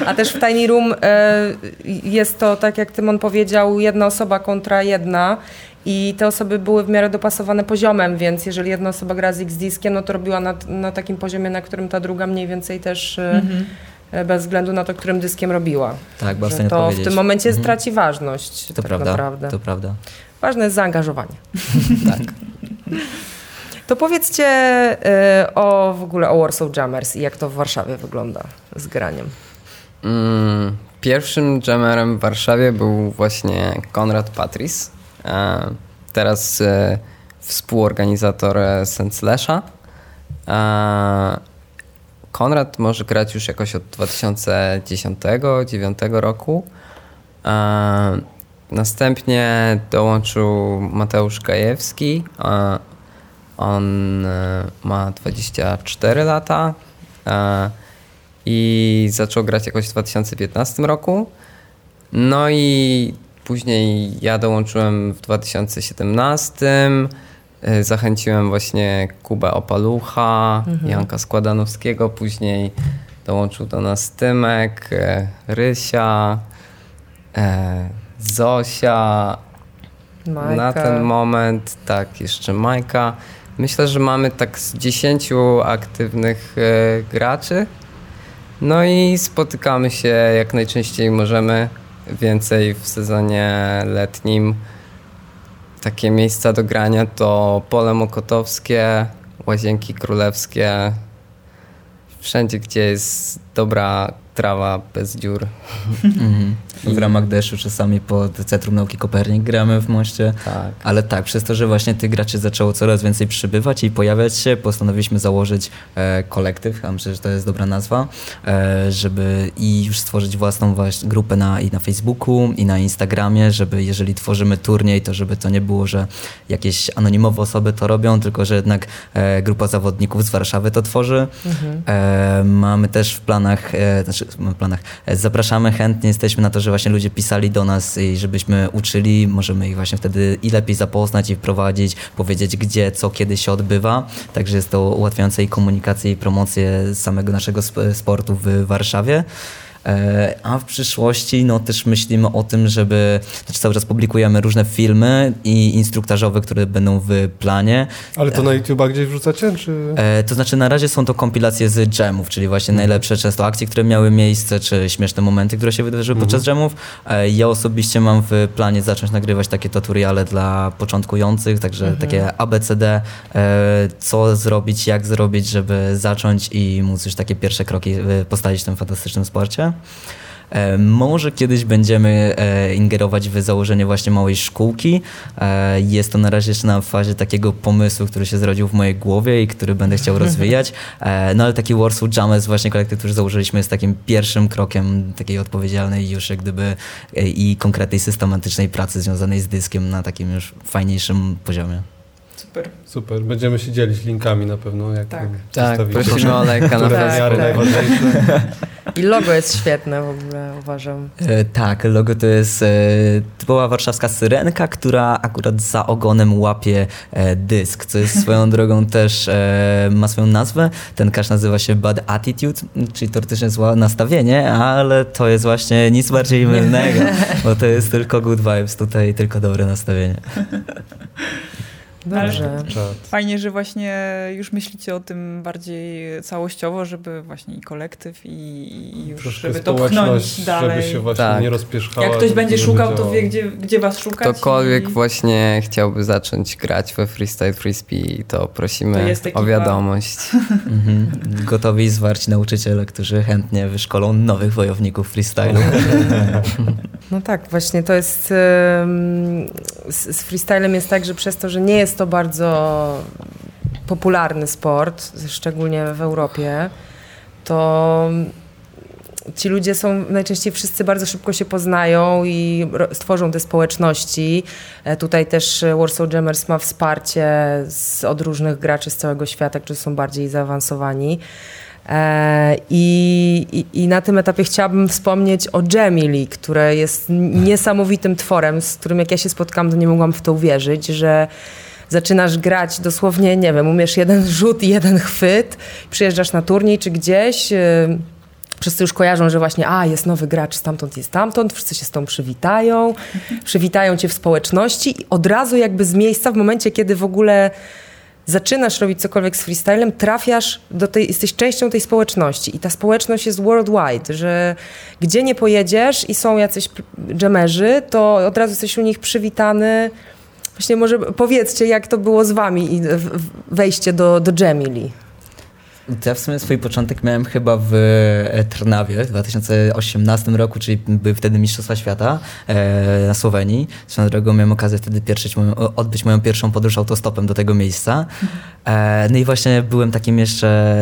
A też w Tiny Room jest to, tak jak Tymon powiedział, jedna osoba kontra jedna i te osoby były w miarę dopasowane poziomem, więc jeżeli jedna osoba gra z X-diskiem, no to robiła na takim poziomie, na którym ta druga mniej więcej też bez względu na to, którym dyskiem robiła. Tak, właśnie to w tym momencie straci ważność. To tak prawda, naprawdę. To prawda. Ważne jest zaangażowanie. Tak. To powiedzcie w ogóle o Warsaw Jammers i jak to w Warszawie wygląda z graniem. Pierwszym jammerem w Warszawie był właśnie Konrad Patrys, teraz współorganizator Sandslasha. Konrad może grać już jakoś od 2010-2009 roku. Następnie dołączył Mateusz Kajewski. On ma 24 lata i zaczął grać jakoś w 2015 roku. No i później ja dołączyłem w 2017. Zachęciłem właśnie Kubę Opalucha, Janka Składanowskiego. Później dołączył do nas Tymek, Rysia, Zosia. Majka. Na ten moment, tak, jeszcze Majka. Myślę, że mamy tak z 10 aktywnych graczy. No i spotykamy się jak najczęściej możemy, więcej w sezonie letnim. Takie miejsca do grania to Pole Mokotowskie, Łazienki Królewskie, Wszędzie, gdzie jest dobra trawa bez dziur. W ramach deszczu czasami pod Centrum Nauki Kopernik gramy w Moście. Tak. Ale tak, przez to, że właśnie tych graczy zaczęło coraz więcej przybywać i pojawiać się, postanowiliśmy założyć kolektyw, a myślę, że to jest dobra nazwa, żeby i już stworzyć własną grupę na Facebooku i na Instagramie, żeby jeżeli tworzymy turniej, to żeby to nie było, że jakieś anonimowe osoby to robią, tylko że jednak grupa zawodników z Warszawy to tworzy. Mamy też w planach, zapraszamy chętnie, jesteśmy na to, że właśnie ludzie pisali do nas i żebyśmy uczyli, możemy ich właśnie wtedy i lepiej zapoznać i wprowadzić, powiedzieć gdzie, co, kiedy się odbywa, także jest to ułatwiające i komunikację i promocję samego naszego sportu w Warszawie. A w przyszłości też myślimy o tym, żeby cały czas publikujemy różne filmy i instruktażowe, które będą w planie. Ale to na YouTube'a gdzieś wrzucacie? Czy... To znaczy na razie są to kompilacje z jamów, czyli właśnie najlepsze często akcje, które miały miejsce, czy śmieszne momenty, które się wydarzyły podczas jamów. Ja osobiście mam w planie zacząć nagrywać takie tutoriale dla początkujących, także takie ABCD, co zrobić, jak zrobić, żeby zacząć i móc już takie pierwsze kroki postawić w tym fantastycznym sporcie. Może kiedyś będziemy ingerować w założenie właśnie małej szkółki. Jest to na razie jeszcze na fazie takiego pomysłu, który się zrodził w mojej głowie i który będę chciał rozwijać. Ale taki Warsaw Jammers, właśnie kolektyw, który założyliśmy, jest takim pierwszym krokiem takiej odpowiedzialnej już jak gdyby i konkretnej systematycznej pracy związanej z dyskiem na takim już fajniejszym poziomie. Super. Super. Będziemy się dzielić linkami na pewno. Jak tak, prosimy o lajka na Facebooku. I logo jest świetne w ogóle, uważam. Tak, logo to jest typowa warszawska syrenka, która akurat za ogonem łapie dysk, co jest swoją drogą też ma swoją nazwę. Ten kasz nazywa się Bad Attitude, czyli teoretycznie złe nastawienie, ale to jest właśnie nic bardziej mylnego, bo to jest tylko good vibes tutaj, tylko dobre nastawienie. Dobrze. Fajnie, że właśnie już myślicie o tym bardziej całościowo, żeby właśnie i kolektyw i już troszkę żeby to pchnąć dalej. Żeby się właśnie nie rozpierzchała. Jak ktoś będzie szukał, to wie gdzie was szukać. Ktokolwiek właśnie chciałby zacząć grać we Freestyle Frisbee, to prosimy to o wiadomość. Gotowi i zwarci nauczyciele, którzy chętnie wyszkolą nowych wojowników freestylu. No tak, właśnie to jest z freestylem jest tak, że przez to, że nie jest to bardzo popularny sport, szczególnie w Europie, to ci ludzie są najczęściej wszyscy bardzo szybko się poznają i stworzą te społeczności. Tutaj też Warsaw Jammers ma wsparcie od różnych graczy z całego świata, którzy są bardziej zaawansowani. I na tym etapie chciałabym wspomnieć o Jamili, które jest niesamowitym tworem, z którym jak ja się spotkałam, to nie mogłam w to uwierzyć, że zaczynasz grać dosłownie, nie wiem, umiesz jeden rzut i jeden chwyt, przyjeżdżasz na turniej czy gdzieś, wszyscy już kojarzą, że właśnie jest nowy gracz stamtąd i stamtąd, wszyscy się z tą przywitają cię w społeczności i od razu jakby z miejsca, w momencie kiedy w ogóle zaczynasz robić cokolwiek z freestylem, trafiasz jesteś częścią tej społeczności i ta społeczność jest worldwide, że gdzie nie pojedziesz i są jacyś jamerzy, to od razu jesteś u nich przywitany. Właśnie może powiedzcie, jak to było z wami i wejście do Jamili. Ja w sumie swój początek miałem chyba w Trnawie w 2018 roku, czyli były wtedy Mistrzostwa Świata na Słowenii. Swoją drogą miałem okazję wtedy odbyć moją pierwszą podróż autostopem do tego miejsca. No i właśnie byłem takim jeszcze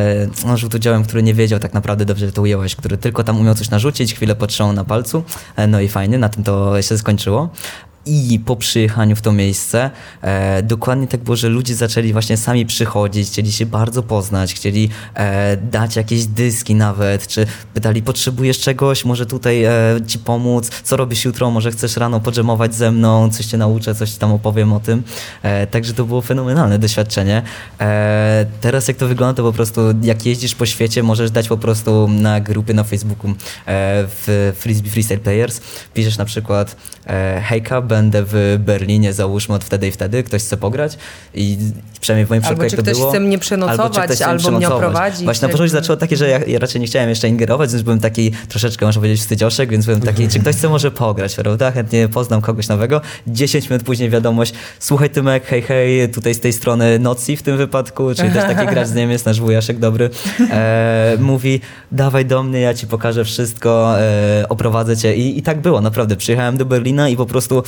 żółtudziałem, który nie wiedział tak naprawdę, dobrze to ujęłaś, który tylko tam umiał coś narzucić, chwilę potrzymał na palcu. No i fajnie, na tym to się skończyło. I po przyjechaniu w to miejsce dokładnie tak było, że ludzie zaczęli właśnie sami przychodzić, chcieli się bardzo poznać, chcieli dać jakieś dyski nawet, czy pytali, potrzebujesz czegoś, może tutaj ci pomóc, co robisz jutro, może chcesz rano podżemować ze mną, coś cię nauczę, coś ci tam opowiem o tym. Także to było fenomenalne doświadczenie. Teraz jak to wygląda, to po prostu jak jeździsz po świecie, możesz dać po prostu na grupie na Facebooku w Frisbee Freestyle Players, piszesz na przykład hejka, będę w Berlinie, załóżmy, od wtedy i wtedy, ktoś chce pograć i przynajmniej w moim przypadku jak to było. Albo czy ktoś chce mnie przenocować, albo mnie oprowadzić. Właśnie na początku zaczęło takie, że ja raczej nie chciałem jeszcze ingerować, więc byłem taki troszeczkę, można powiedzieć, wstydzioszek, więc byłem taki, czy ktoś chce może pograć, prawda? Chętnie poznam kogoś nowego. 10 minut później wiadomość, słuchaj Tymek, hej, hej, tutaj z tej strony Nocji w tym wypadku, czyli też taki gracz z Niemiec, nasz wujaszek dobry, mówi, dawaj do mnie, ja ci pokażę wszystko, oprowadzę cię. I tak było, naprawdę. Przyjechałem do Berlina i po prostu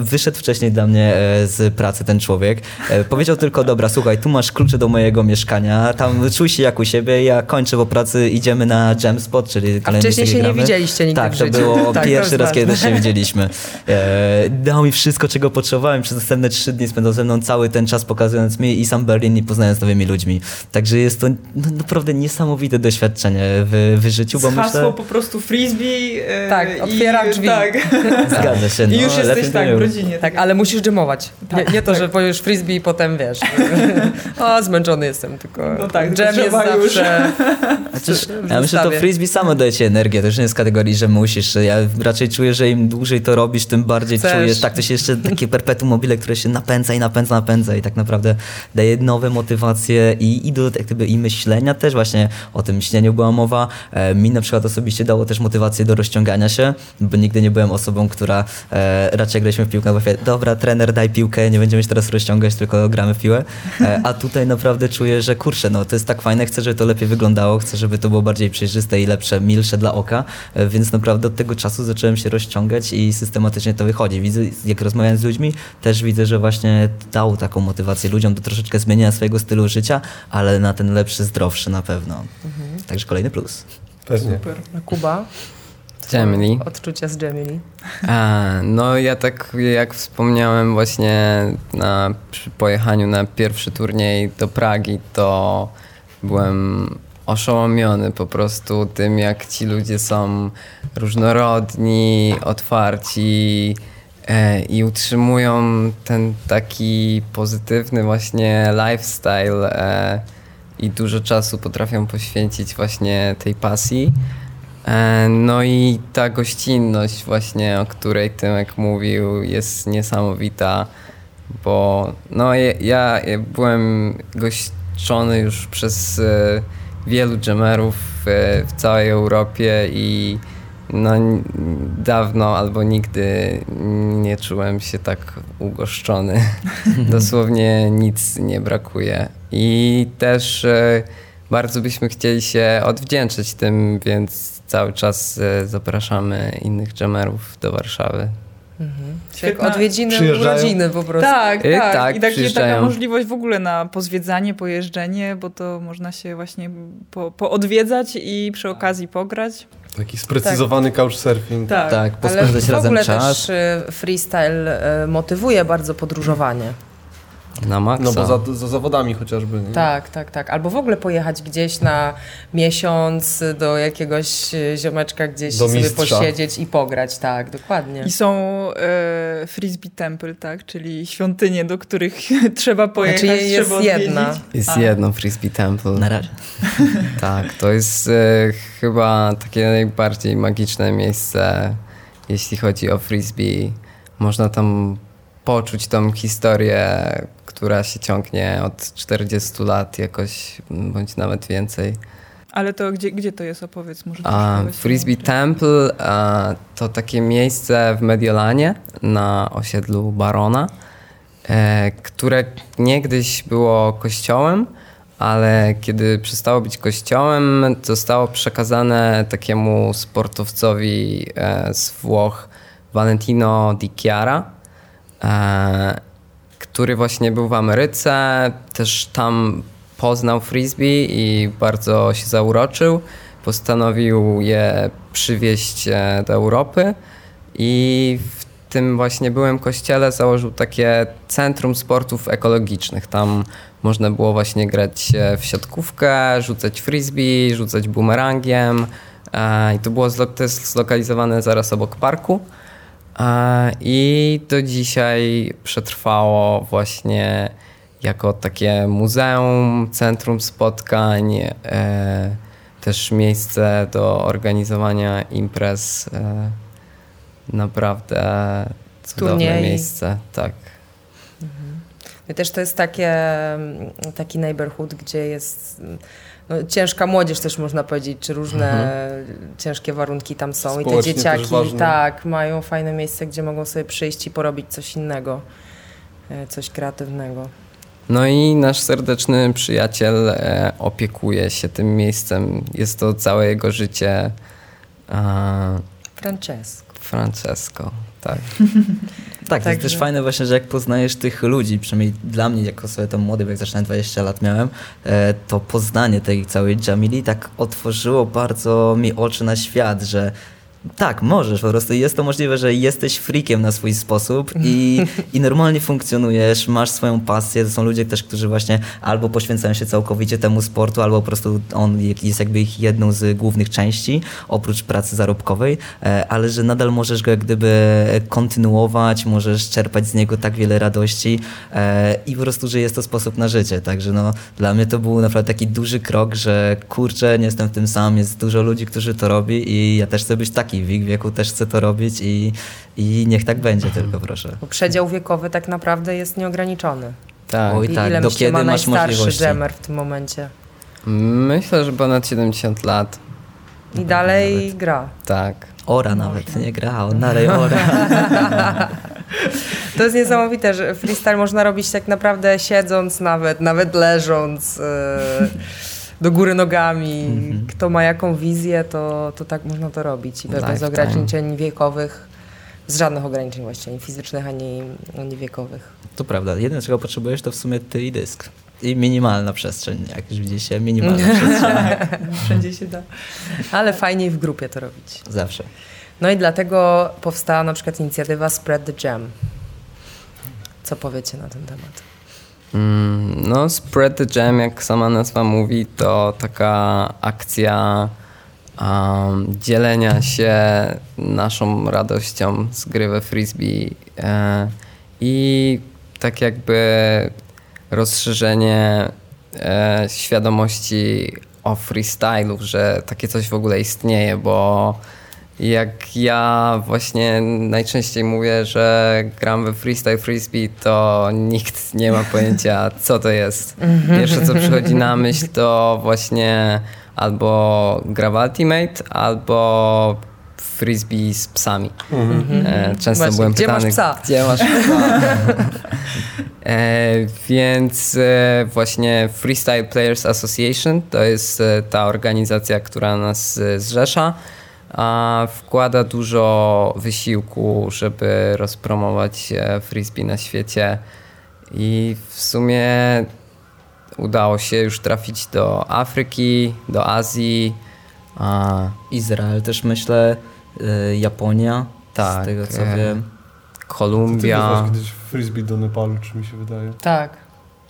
wyszedł wcześniej dla mnie z pracy ten człowiek. Powiedział tylko, dobra, słuchaj, tu masz klucze do mojego mieszkania, tam czuj się jak u siebie, ja kończę po pracy, idziemy na jam spot, czyli kalendarz. Wcześniej się gramy. Nie widzieliście nigdy w życiu. Tak, to było pierwszy raz, kiedy się widzieliśmy. Dał mi wszystko, czego potrzebowałem. Przez następne 3 dni spędzał ze mną cały ten czas, pokazując mi i sam Berlin i poznając nowymi ludźmi. Także jest to naprawdę niesamowite doświadczenie w życiu. Bo hasło myślę... po prostu frisbee. Tak, otwieram drzwi. Tak. Zgadza się. No, i już jesteś tak w rodzinie. Tak, ale musisz dżemować. Tak, nie to, tak. Że powiesz frisbee i potem wiesz. O, zmęczony jestem, tylko no tak, dżem jest zawsze. Ja myślę, że to frisbee samo daje ci energię. To już nie jest kategorii, że musisz. Ja raczej czuję, że im dłużej to robisz, tym bardziej czujesz. Tak, to się jeszcze takie perpetuum mobile, które się napędza i tak naprawdę daje nowe motywacje i myślenia też. Właśnie o tym śnieniu była mowa. Mi na przykład osobiście dało też motywację do rozciągania się, bo nigdy nie byłem osobą, która raczej graliśmy w piłkę, bo mówię, dobra, trener, daj piłkę, nie będziemy się teraz rozciągać, tylko gramy w piłę. A tutaj naprawdę czuję, że kurczę, no to jest tak fajne, chcę, żeby to lepiej wyglądało, chcę, żeby to było bardziej przejrzyste i lepsze, milsze dla oka, więc naprawdę od tego czasu zacząłem się rozciągać i systematycznie to wychodzi. Widzę, jak rozmawiałem z ludźmi, też widzę, że właśnie dał taką motywację ludziom do troszeczkę zmienienia swojego stylu życia, ale na ten lepszy, zdrowszy na pewno. Mhm. Także kolejny plus. Pewnie. Super. A Kuba? Jamily. Odczucia z Jamily. No ja tak jak wspomniałem właśnie przy pojechaniu na pierwszy turniej do Pragi, to byłem oszołomiony po prostu tym, jak ci ludzie są różnorodni, otwarci i utrzymują ten taki pozytywny właśnie lifestyle i dużo czasu potrafią poświęcić właśnie tej pasji. No i ta gościnność właśnie, o której Tymek mówił, jest niesamowita, bo no ja byłem goszczony już przez wielu dżemerów w całej Europie i no dawno albo nigdy nie czułem się tak ugoszczony. Dosłownie nic nie brakuje i też bardzo byśmy chcieli się odwdzięczyć tym, więc cały czas zapraszamy innych dżemerów do Warszawy. Mhm. Świetne. Odwiedziny, urodziny po prostu. Tak. I taka możliwość w ogóle na pozwiedzanie, pojeżdżenie, bo to można się właśnie poodwiedzać i przy okazji pograć. Taki sprecyzowany couchsurfing. Tak, pospędzać razem czas. Ale w ogóle też freestyle motywuje bardzo podróżowanie. Na maksa. No bo za zawodami chociażby. Nie? Tak. Albo w ogóle pojechać gdzieś na miesiąc do jakiegoś ziomeczka gdzieś do sobie mistrza. Posiedzieć i pograć. Tak, dokładnie. I są Frisbee Temple, tak? Czyli świątynie, do których trzeba pojechać. Znaczy jest jedna. Jest jedno Frisbee Temple. Na razie. Tak, to jest chyba takie najbardziej magiczne miejsce, jeśli chodzi o frisbee. Można tam poczuć tą historię, która się ciągnie od 40 lat jakoś, bądź nawet więcej. Ale to gdzie to jest? Opowiedz może. Frisbee Temple to takie miejsce w Mediolanie na osiedlu Barona, które niegdyś było kościołem, ale kiedy przestało być kościołem, zostało przekazane takiemu sportowcowi z Włoch, Valentino di Chiara, który właśnie był w Ameryce, też tam poznał frisbee i bardzo się zauroczył. Postanowił je przywieźć do Europy i w tym właśnie byłym kościele założył takie centrum sportów ekologicznych. Tam można było właśnie grać w siatkówkę, rzucać frisbee, rzucać bumerangiem i to było zlokalizowane zaraz obok parku. I do dzisiaj przetrwało właśnie jako takie muzeum, centrum spotkań, też miejsce do organizowania imprez. Naprawdę cudowne turniej. Miejsce, tak. Mhm. I też to jest taki neighborhood, gdzie jest ciężka młodzież, też można powiedzieć, czy różne ciężkie warunki tam są. Społecznie i te dzieciaki tak mają fajne miejsce, gdzie mogą sobie przyjść i porobić coś innego, coś kreatywnego. No i nasz serdeczny przyjaciel opiekuje się tym miejscem. Jest to całe jego życie. Francesco, tak. Tak, to jest też fajne właśnie, że jak poznajesz tych ludzi, przynajmniej dla mnie, jako sobie tam młody, bo jak zaczynałem 20 lat miałem, to poznanie tej całej Jamili tak otworzyło bardzo mi oczy na świat, że tak, możesz, po prostu jest to możliwe, że jesteś freakiem na swój sposób i normalnie funkcjonujesz, masz swoją pasję, to są ludzie też, którzy właśnie albo poświęcają się całkowicie temu sportu, albo po prostu on jest jakby ich jedną z głównych części, oprócz pracy zarobkowej, ale że nadal możesz go jak gdyby kontynuować, możesz czerpać z niego tak wiele radości i po prostu, że jest to sposób na życie, także no dla mnie to był naprawdę taki duży krok, że kurczę, nie jestem w tym sam, jest dużo ludzi, którzy to robi i ja też chcę być taki w ich wieku, też chcę to robić i niech tak będzie, tylko proszę. Bo przedział wiekowy tak naprawdę jest nieograniczony. Tak. Oj, tak. Ile do kiedy ma masz najstarszy jammer w tym momencie? Myślę, że ponad 70 lat. I dalej nawet gra. Tak. Ora nawet, można. Nie gra, on dalej ora. To jest niesamowite, że freestyle można robić tak naprawdę siedząc nawet leżąc. Do góry nogami, kto ma jaką wizję, to tak można to robić. I bez ograniczeń wiekowych, z żadnych ograniczeń właśnie, ani fizycznych, ani wiekowych. To prawda, jedyne czego potrzebujesz to w sumie ty i dysk. I minimalna przestrzeń, jak już widzicie, minimalna przestrzeń. Wszędzie się da. Ale fajniej w grupie to robić. Zawsze. No i dlatego powstała na przykład inicjatywa Spread the Jam. Co powiecie na ten temat? No, Spread the Jam, jak sama nazwa mówi, to taka akcja dzielenia się naszą radością z gry we frisbee i tak jakby rozszerzenie świadomości o freestylu, że takie coś w ogóle istnieje, bo jak ja właśnie najczęściej mówię, że gram we freestyle frisbee, to nikt nie ma pojęcia, co to jest. Pierwsze, co przychodzi na myśl, to właśnie albo gra w Ultimate, albo frisbee z psami. Często właśnie, byłem pytany, gdzie masz psa? Więc właśnie Freestyle Players Association to jest ta organizacja, która nas zrzesza. A wkłada dużo wysiłku, żeby rozpromować frisbee na świecie i w sumie udało się już trafić do Afryki, do Azji. Izrael też myślę, Japonia, tak, z tego co wiem. Kolumbia. Ty kiedyś frisbee do Nepalu, czy mi się wydaje.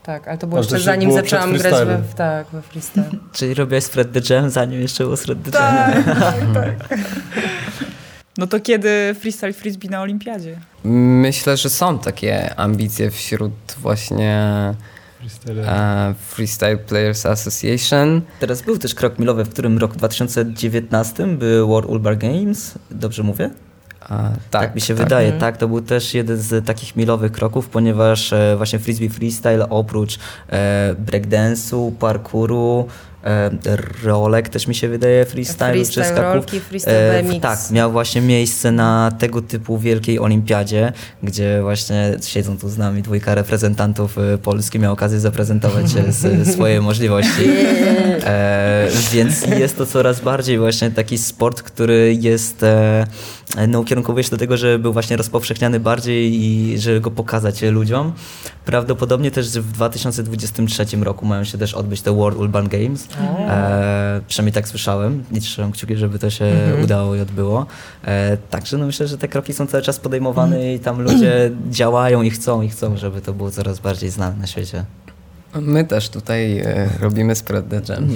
Tak, ale to było jeszcze zanim było zaczęłam grać we freestyle. Czyli robiłaś Spread the Jam, zanim jeszcze było Spread the Jam. Tak. No to kiedy freestyle frisbee na olimpiadzie? Myślę, że są takie ambicje wśród właśnie Freestyle Players Association. Teraz był też krok milowy, w którym rok 2019 był World Urban Games, dobrze mówię? Tak mi się wydaje. Tak, to był też jeden z takich milowych kroków, ponieważ właśnie frisbee freestyle oprócz breakdance'u, parkouru, rolek też mi się wydaje, freestyle czy skaków. Rolki, freestyle mix. Tak, miał właśnie miejsce na tego typu wielkiej olimpiadzie, gdzie właśnie siedzą tu z nami dwójka reprezentantów Polski, miał okazję zaprezentować swoje możliwości. Więc jest to coraz bardziej właśnie taki sport, który jest ukierunkowuje się do tego, że był właśnie rozpowszechniany bardziej i żeby go pokazać ludziom. Prawdopodobnie też w 2023 roku mają się też odbyć te World Urban Games. Przynajmniej tak słyszałem i trzymam kciuki, żeby to się udało i odbyło. Także no myślę, że te kroki są cały czas podejmowane i tam ludzie działają i chcą, żeby to było coraz bardziej znane na świecie. My też tutaj robimy Spread the Jam.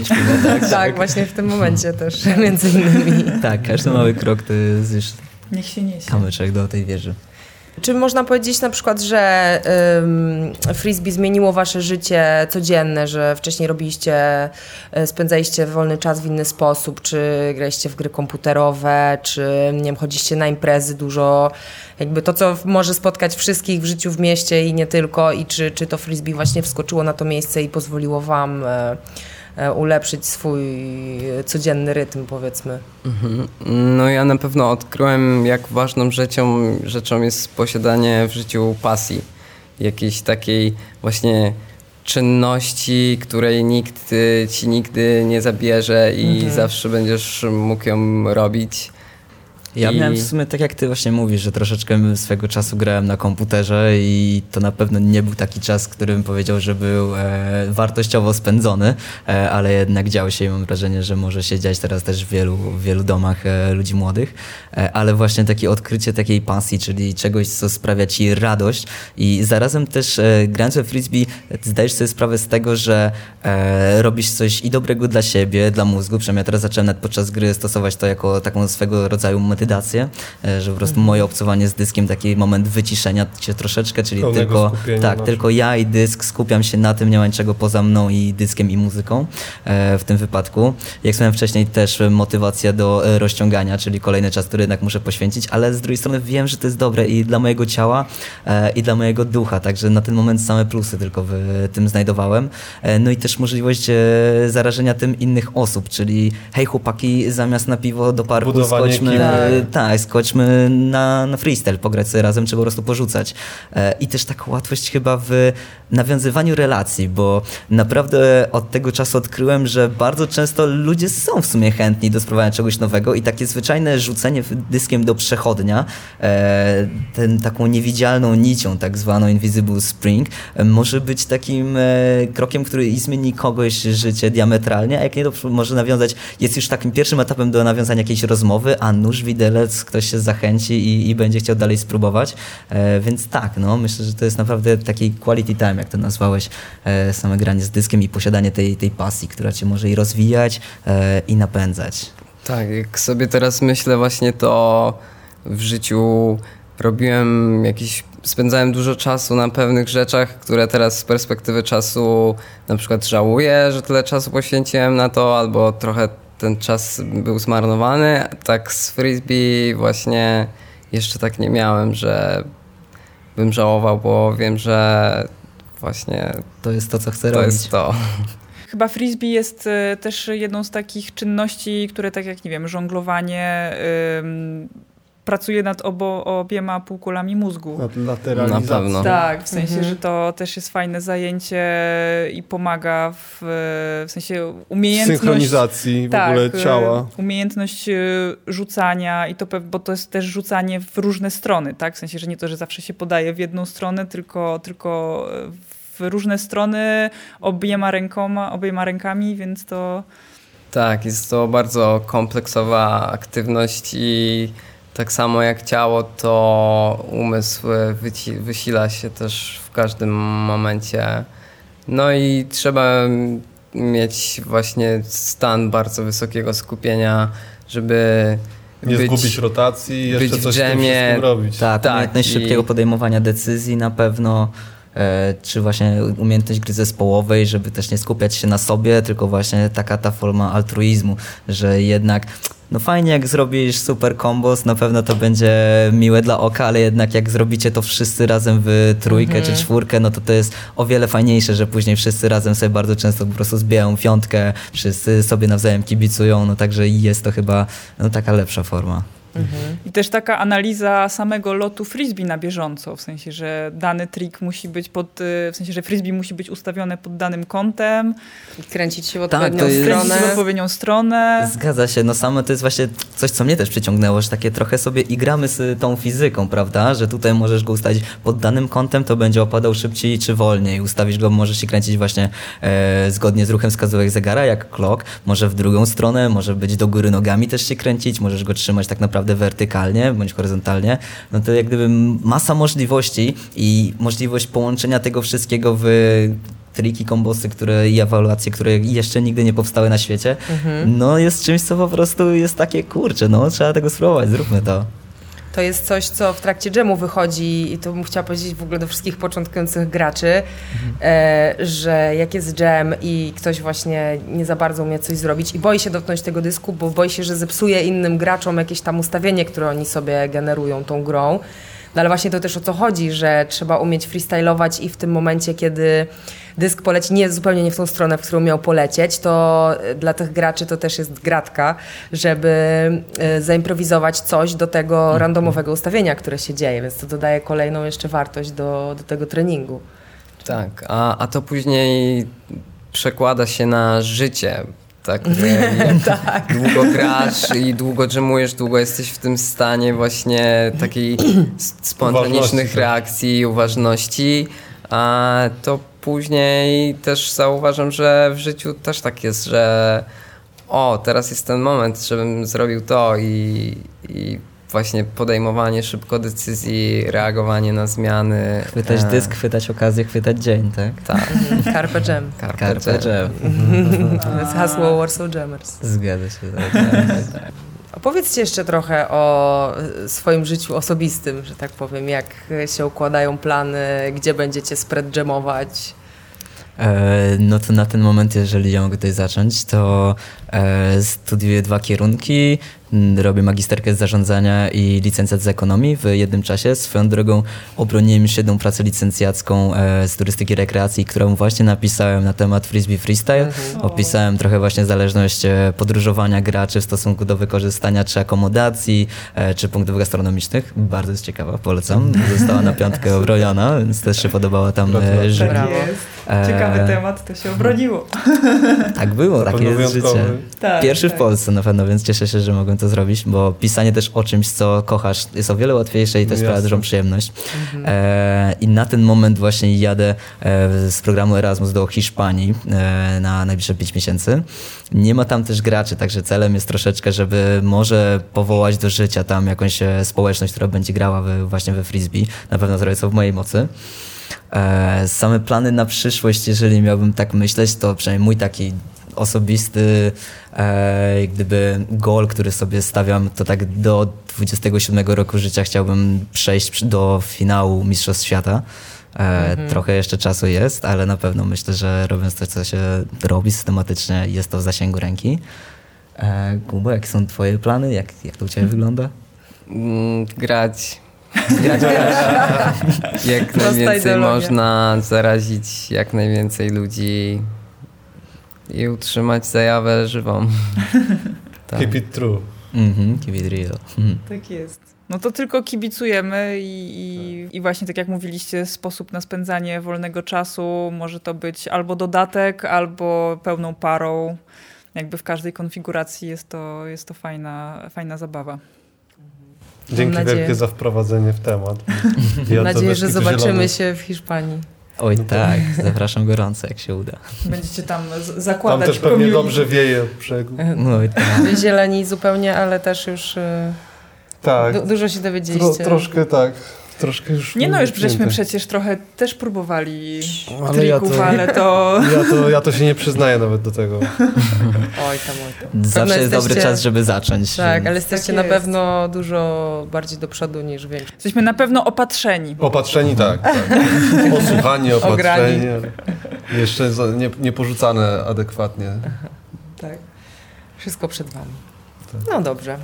Tak, właśnie w tym momencie też między innymi. Tak, każdy mały krok to jest już kamyczek do tej wieży. Czy można powiedzieć na przykład, że frisbee zmieniło wasze życie codzienne, że wcześniej robiliście, spędzaliście wolny czas w inny sposób, czy graliście w gry komputerowe, czy nie wiem, chodziliście na imprezy dużo, jakby to, co może spotkać wszystkich w życiu w mieście i nie tylko, i czy to frisbee właśnie wskoczyło na to miejsce i pozwoliło wam ulepszyć swój codzienny rytm, powiedzmy. No ja na pewno odkryłem, jak ważną rzeczą jest posiadanie w życiu pasji. Jakiejś takiej właśnie czynności, której nikt ci nigdy nie zabierze i zawsze będziesz mógł ją robić. Ja miałem w sumie, tak jak ty właśnie mówisz, że troszeczkę swego czasu grałem na komputerze i to na pewno nie był taki czas, który bym powiedział, że był wartościowo spędzony, ale jednak działo się i mam wrażenie, że może się dziać teraz też w wielu domach ludzi młodych, ale właśnie takie odkrycie takiej pasji, czyli czegoś, co sprawia ci radość i zarazem też grając we frisbee zdajesz sobie sprawę z tego, że robisz coś i dobrego dla siebie, dla mózgu, przynajmniej ja teraz zacząłem nawet podczas gry stosować to jako taką swego rodzaju medytację, że po prostu moje obcowanie z dyskiem, taki moment wyciszenia się troszeczkę, czyli tylko ja i dysk, skupiam się na tym, nie ma niczego poza mną i dyskiem i muzyką w tym wypadku. Jak wspomniałem wcześniej, też motywacja do rozciągania, czyli kolejny czas, który jednak muszę poświęcić, ale z drugiej strony wiem, że to jest dobre i dla mojego ciała i dla mojego ducha, także na ten moment same plusy tylko w tym znajdowałem. No i też możliwość zarażenia tym innych osób, czyli hej chłopaki, zamiast na piwo do parku skoczmy na freestyle, pograć sobie razem, czy po prostu porzucać. I też taka łatwość chyba w nawiązywaniu relacji, bo naprawdę od tego czasu odkryłem, że bardzo często ludzie są w sumie chętni do spróbowania czegoś nowego i takie zwyczajne rzucenie dyskiem do przechodnia, taką niewidzialną nicią, tak zwaną invisible string, może być takim krokiem, który zmieni kogoś życie diametralnie, a jak nie, to może nawiązać, jest już takim pierwszym etapem do nawiązania jakiejś rozmowy, a nóż widelec, ktoś się zachęci i będzie chciał dalej spróbować, więc tak, no myślę, że to jest naprawdę taki quality time, jak to nazwałeś, same granie z dyskiem i posiadanie tej pasji, która cię może i rozwijać i napędzać. Tak, jak sobie teraz myślę właśnie, to w życiu spędzałem dużo czasu na pewnych rzeczach, które teraz z perspektywy czasu na przykład żałuję, że tyle czasu poświęciłem na to, albo trochę ten czas był zmarnowany, tak z frisbee właśnie jeszcze tak nie miałem, że bym żałował, bo wiem, że właśnie to jest to, co chcę robić. To jest to. Chyba frisbee jest też jedną z takich czynności, które tak jak, nie wiem, żonglowanie, pracuje nad obiema półkulami mózgu. Na pewno. Tak, w sensie, że to też jest fajne zajęcie i pomaga w sensie umiejętność... synchronizacji w ogóle ciała. Umiejętność rzucania, i to, bo to jest też rzucanie w różne strony, tak? W sensie, że nie to, że zawsze się podaje w jedną stronę, tylko w różne strony obiema rękami, więc to... Tak, jest to bardzo kompleksowa aktywność i tak samo jak ciało, to umysł wysila się też w każdym momencie. No i trzeba mieć właśnie stan bardzo wysokiego skupienia, żeby nie zgubić rotacji, jeszcze coś w tym wszystkim robić. Tak, umiejętność szybkiego podejmowania decyzji na pewno. Czy właśnie umiejętność gry zespołowej, żeby też nie skupiać się na sobie, tylko właśnie ta forma altruizmu, że jednak no fajnie jak zrobisz super kombos, na pewno to będzie miłe dla oka, ale jednak jak zrobicie to wszyscy razem w trójkę czy czwórkę, no to jest o wiele fajniejsze, że później wszyscy razem sobie bardzo często po prostu zbijają piątkę, wszyscy sobie nawzajem kibicują, no także jest to chyba taka lepsza forma. I też taka analiza samego lotu frisbee na bieżąco, w sensie, że dany trik musi być że frisbee musi być ustawione pod danym kątem i kręcić się w odpowiednią stronę. Zgadza się, no samo to jest właśnie coś, co mnie też przyciągnęło, że takie trochę sobie i gramy z tą fizyką, prawda, że tutaj możesz go ustawić pod danym kątem, to będzie opadał szybciej czy wolniej, ustawisz go, możesz się kręcić właśnie zgodnie z ruchem wskazówek zegara, jak clock, może w drugą stronę, może być do góry nogami też się kręcić, możesz go trzymać tak naprawdę wertykalnie bądź horyzontalnie, no to jak gdyby masa możliwości i możliwość połączenia tego wszystkiego w triki, kombosy i ewaluacje, które jeszcze nigdy nie powstały na świecie, no jest czymś, co po prostu jest takie, trzeba tego spróbować, zróbmy to. to jest coś, co w trakcie dżemu wychodzi i to bym chciała powiedzieć w ogóle do wszystkich początkujących graczy, że jak jest dżem i ktoś właśnie nie za bardzo umie coś zrobić i boi się dotknąć tego dysku, bo boi się, że zepsuje innym graczom jakieś tam ustawienie, które oni sobie generują tą grą. No ale właśnie to też o co chodzi, że trzeba umieć freestylować i w tym momencie, kiedy dysk poleci zupełnie nie w tą stronę, w którą miał polecieć, to dla tych graczy to też jest gratka, żeby zaimprowizować coś do tego randomowego ustawienia, które się dzieje, więc to dodaje kolejną jeszcze wartość do tego treningu. Tak, a to później przekłada się na życie. Tak, tak. Długo grasz i długo dżemujesz, długo jesteś w tym stanie właśnie takiej spontanicznych reakcji i uważności, a to później też zauważam, że w życiu też tak jest, że teraz jest ten moment, żebym zrobił to i właśnie podejmowanie szybko decyzji, reagowanie na zmiany. Chwytać dysk, chwytać okazję, chwytać dzień, tak? Tak. Carpe Jam. Carpe Jam. To jest hasło Warsaw Jammers. Zgadza się. Tak. Opowiedzcie jeszcze trochę o swoim życiu osobistym, że tak powiem, jak się układają plany, gdzie będziecie spread jamować. No to na ten moment, jeżeli ja mogę tutaj zacząć, to studiuję 2 kierunki, robię magisterkę z zarządzania i licencjat z ekonomii w jednym czasie. Swoją drogą obroniłem już jedną pracę licencjacką z turystyki i rekreacji, którą właśnie napisałem na temat frisbee freestyle. Opisałem trochę właśnie zależność podróżowania graczy w stosunku do wykorzystania czy akomodacji, czy punktów gastronomicznych. Bardzo jest ciekawa, polecam. Została na 5 obroniona, więc też się podobała tam życie. Ciekawy temat, to się obroniło. Tak było, takie jest życie. Tak, pierwszy w Polsce na pewno, więc cieszę się, że mogłem to zrobić, bo pisanie też o czymś, co kochasz, jest o wiele łatwiejsze i też sprawia dużą przyjemność. I na ten moment właśnie jadę z programu Erasmus do Hiszpanii na najbliższe 5 miesięcy. Nie ma tam też graczy, także celem jest troszeczkę, żeby może powołać do życia tam jakąś społeczność, która będzie grała właśnie we frisbee. Na pewno zrobię to w mojej mocy. Same plany na przyszłość, jeżeli miałbym tak myśleć, to przynajmniej mój taki osobisty goal, który sobie stawiam, to tak do 27 roku życia chciałbym przejść do finału Mistrzostw Świata. Trochę jeszcze czasu jest, ale na pewno myślę, że robiąc to, co się robi systematycznie, jest to w zasięgu ręki. Kuba, jakie są twoje plany? Jak to u ciebie wygląda? Grać. Jak najwięcej można, zarazić jak najwięcej ludzi i utrzymać zajawę żywą. Tak. Keep it true. Keep it real. Tak jest. No to tylko kibicujemy i właśnie tak jak mówiliście, sposób na spędzanie wolnego czasu może to być albo dodatek, albo pełną parą. Jakby w każdej konfiguracji jest to fajna zabawa. Dzięki wielkie za wprowadzenie w temat. Mam nadzieję, że zobaczymy się w Hiszpanii. Oj tak, zapraszam gorąco, jak się uda. Będziecie tam zakładać. Tam też pewnie dobrze wieje od brzegu. Zieleni zupełnie, ale też już dużo się dowiedzieliście. Troszkę tak. Troszkę już żeśmy przecież trochę też próbowali trików, ale to... Ja to się nie przyznaję nawet do tego. Oj tam. Zawsze jest dobry czas, żeby zacząć. Tak, ale jesteście na pewno dużo bardziej do przodu niż większość. Jesteśmy na pewno opatrzeni. Opatrzeni, tak. Posłuchani, opatrzeni. Jeszcze nie porzucane adekwatnie. Tak. Wszystko przed wami. No dobrze.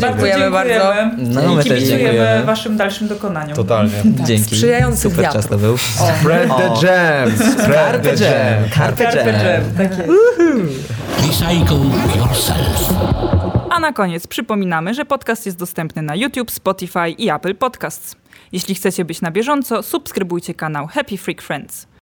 Dziękujemy bardzo. No, my też dziękujemy waszym dalszym dokonaniom. Totalnie. Dzięki. Sprzyjający super wiatr. Czas to był. Spread the jam. Spread the jam. Carpe jam. Tak jest. Recycle yourself. A na koniec przypominamy, że podcast jest dostępny na YouTube, Spotify i Apple Podcasts. Jeśli chcecie być na bieżąco, subskrybujcie kanał Happy Freak Friends.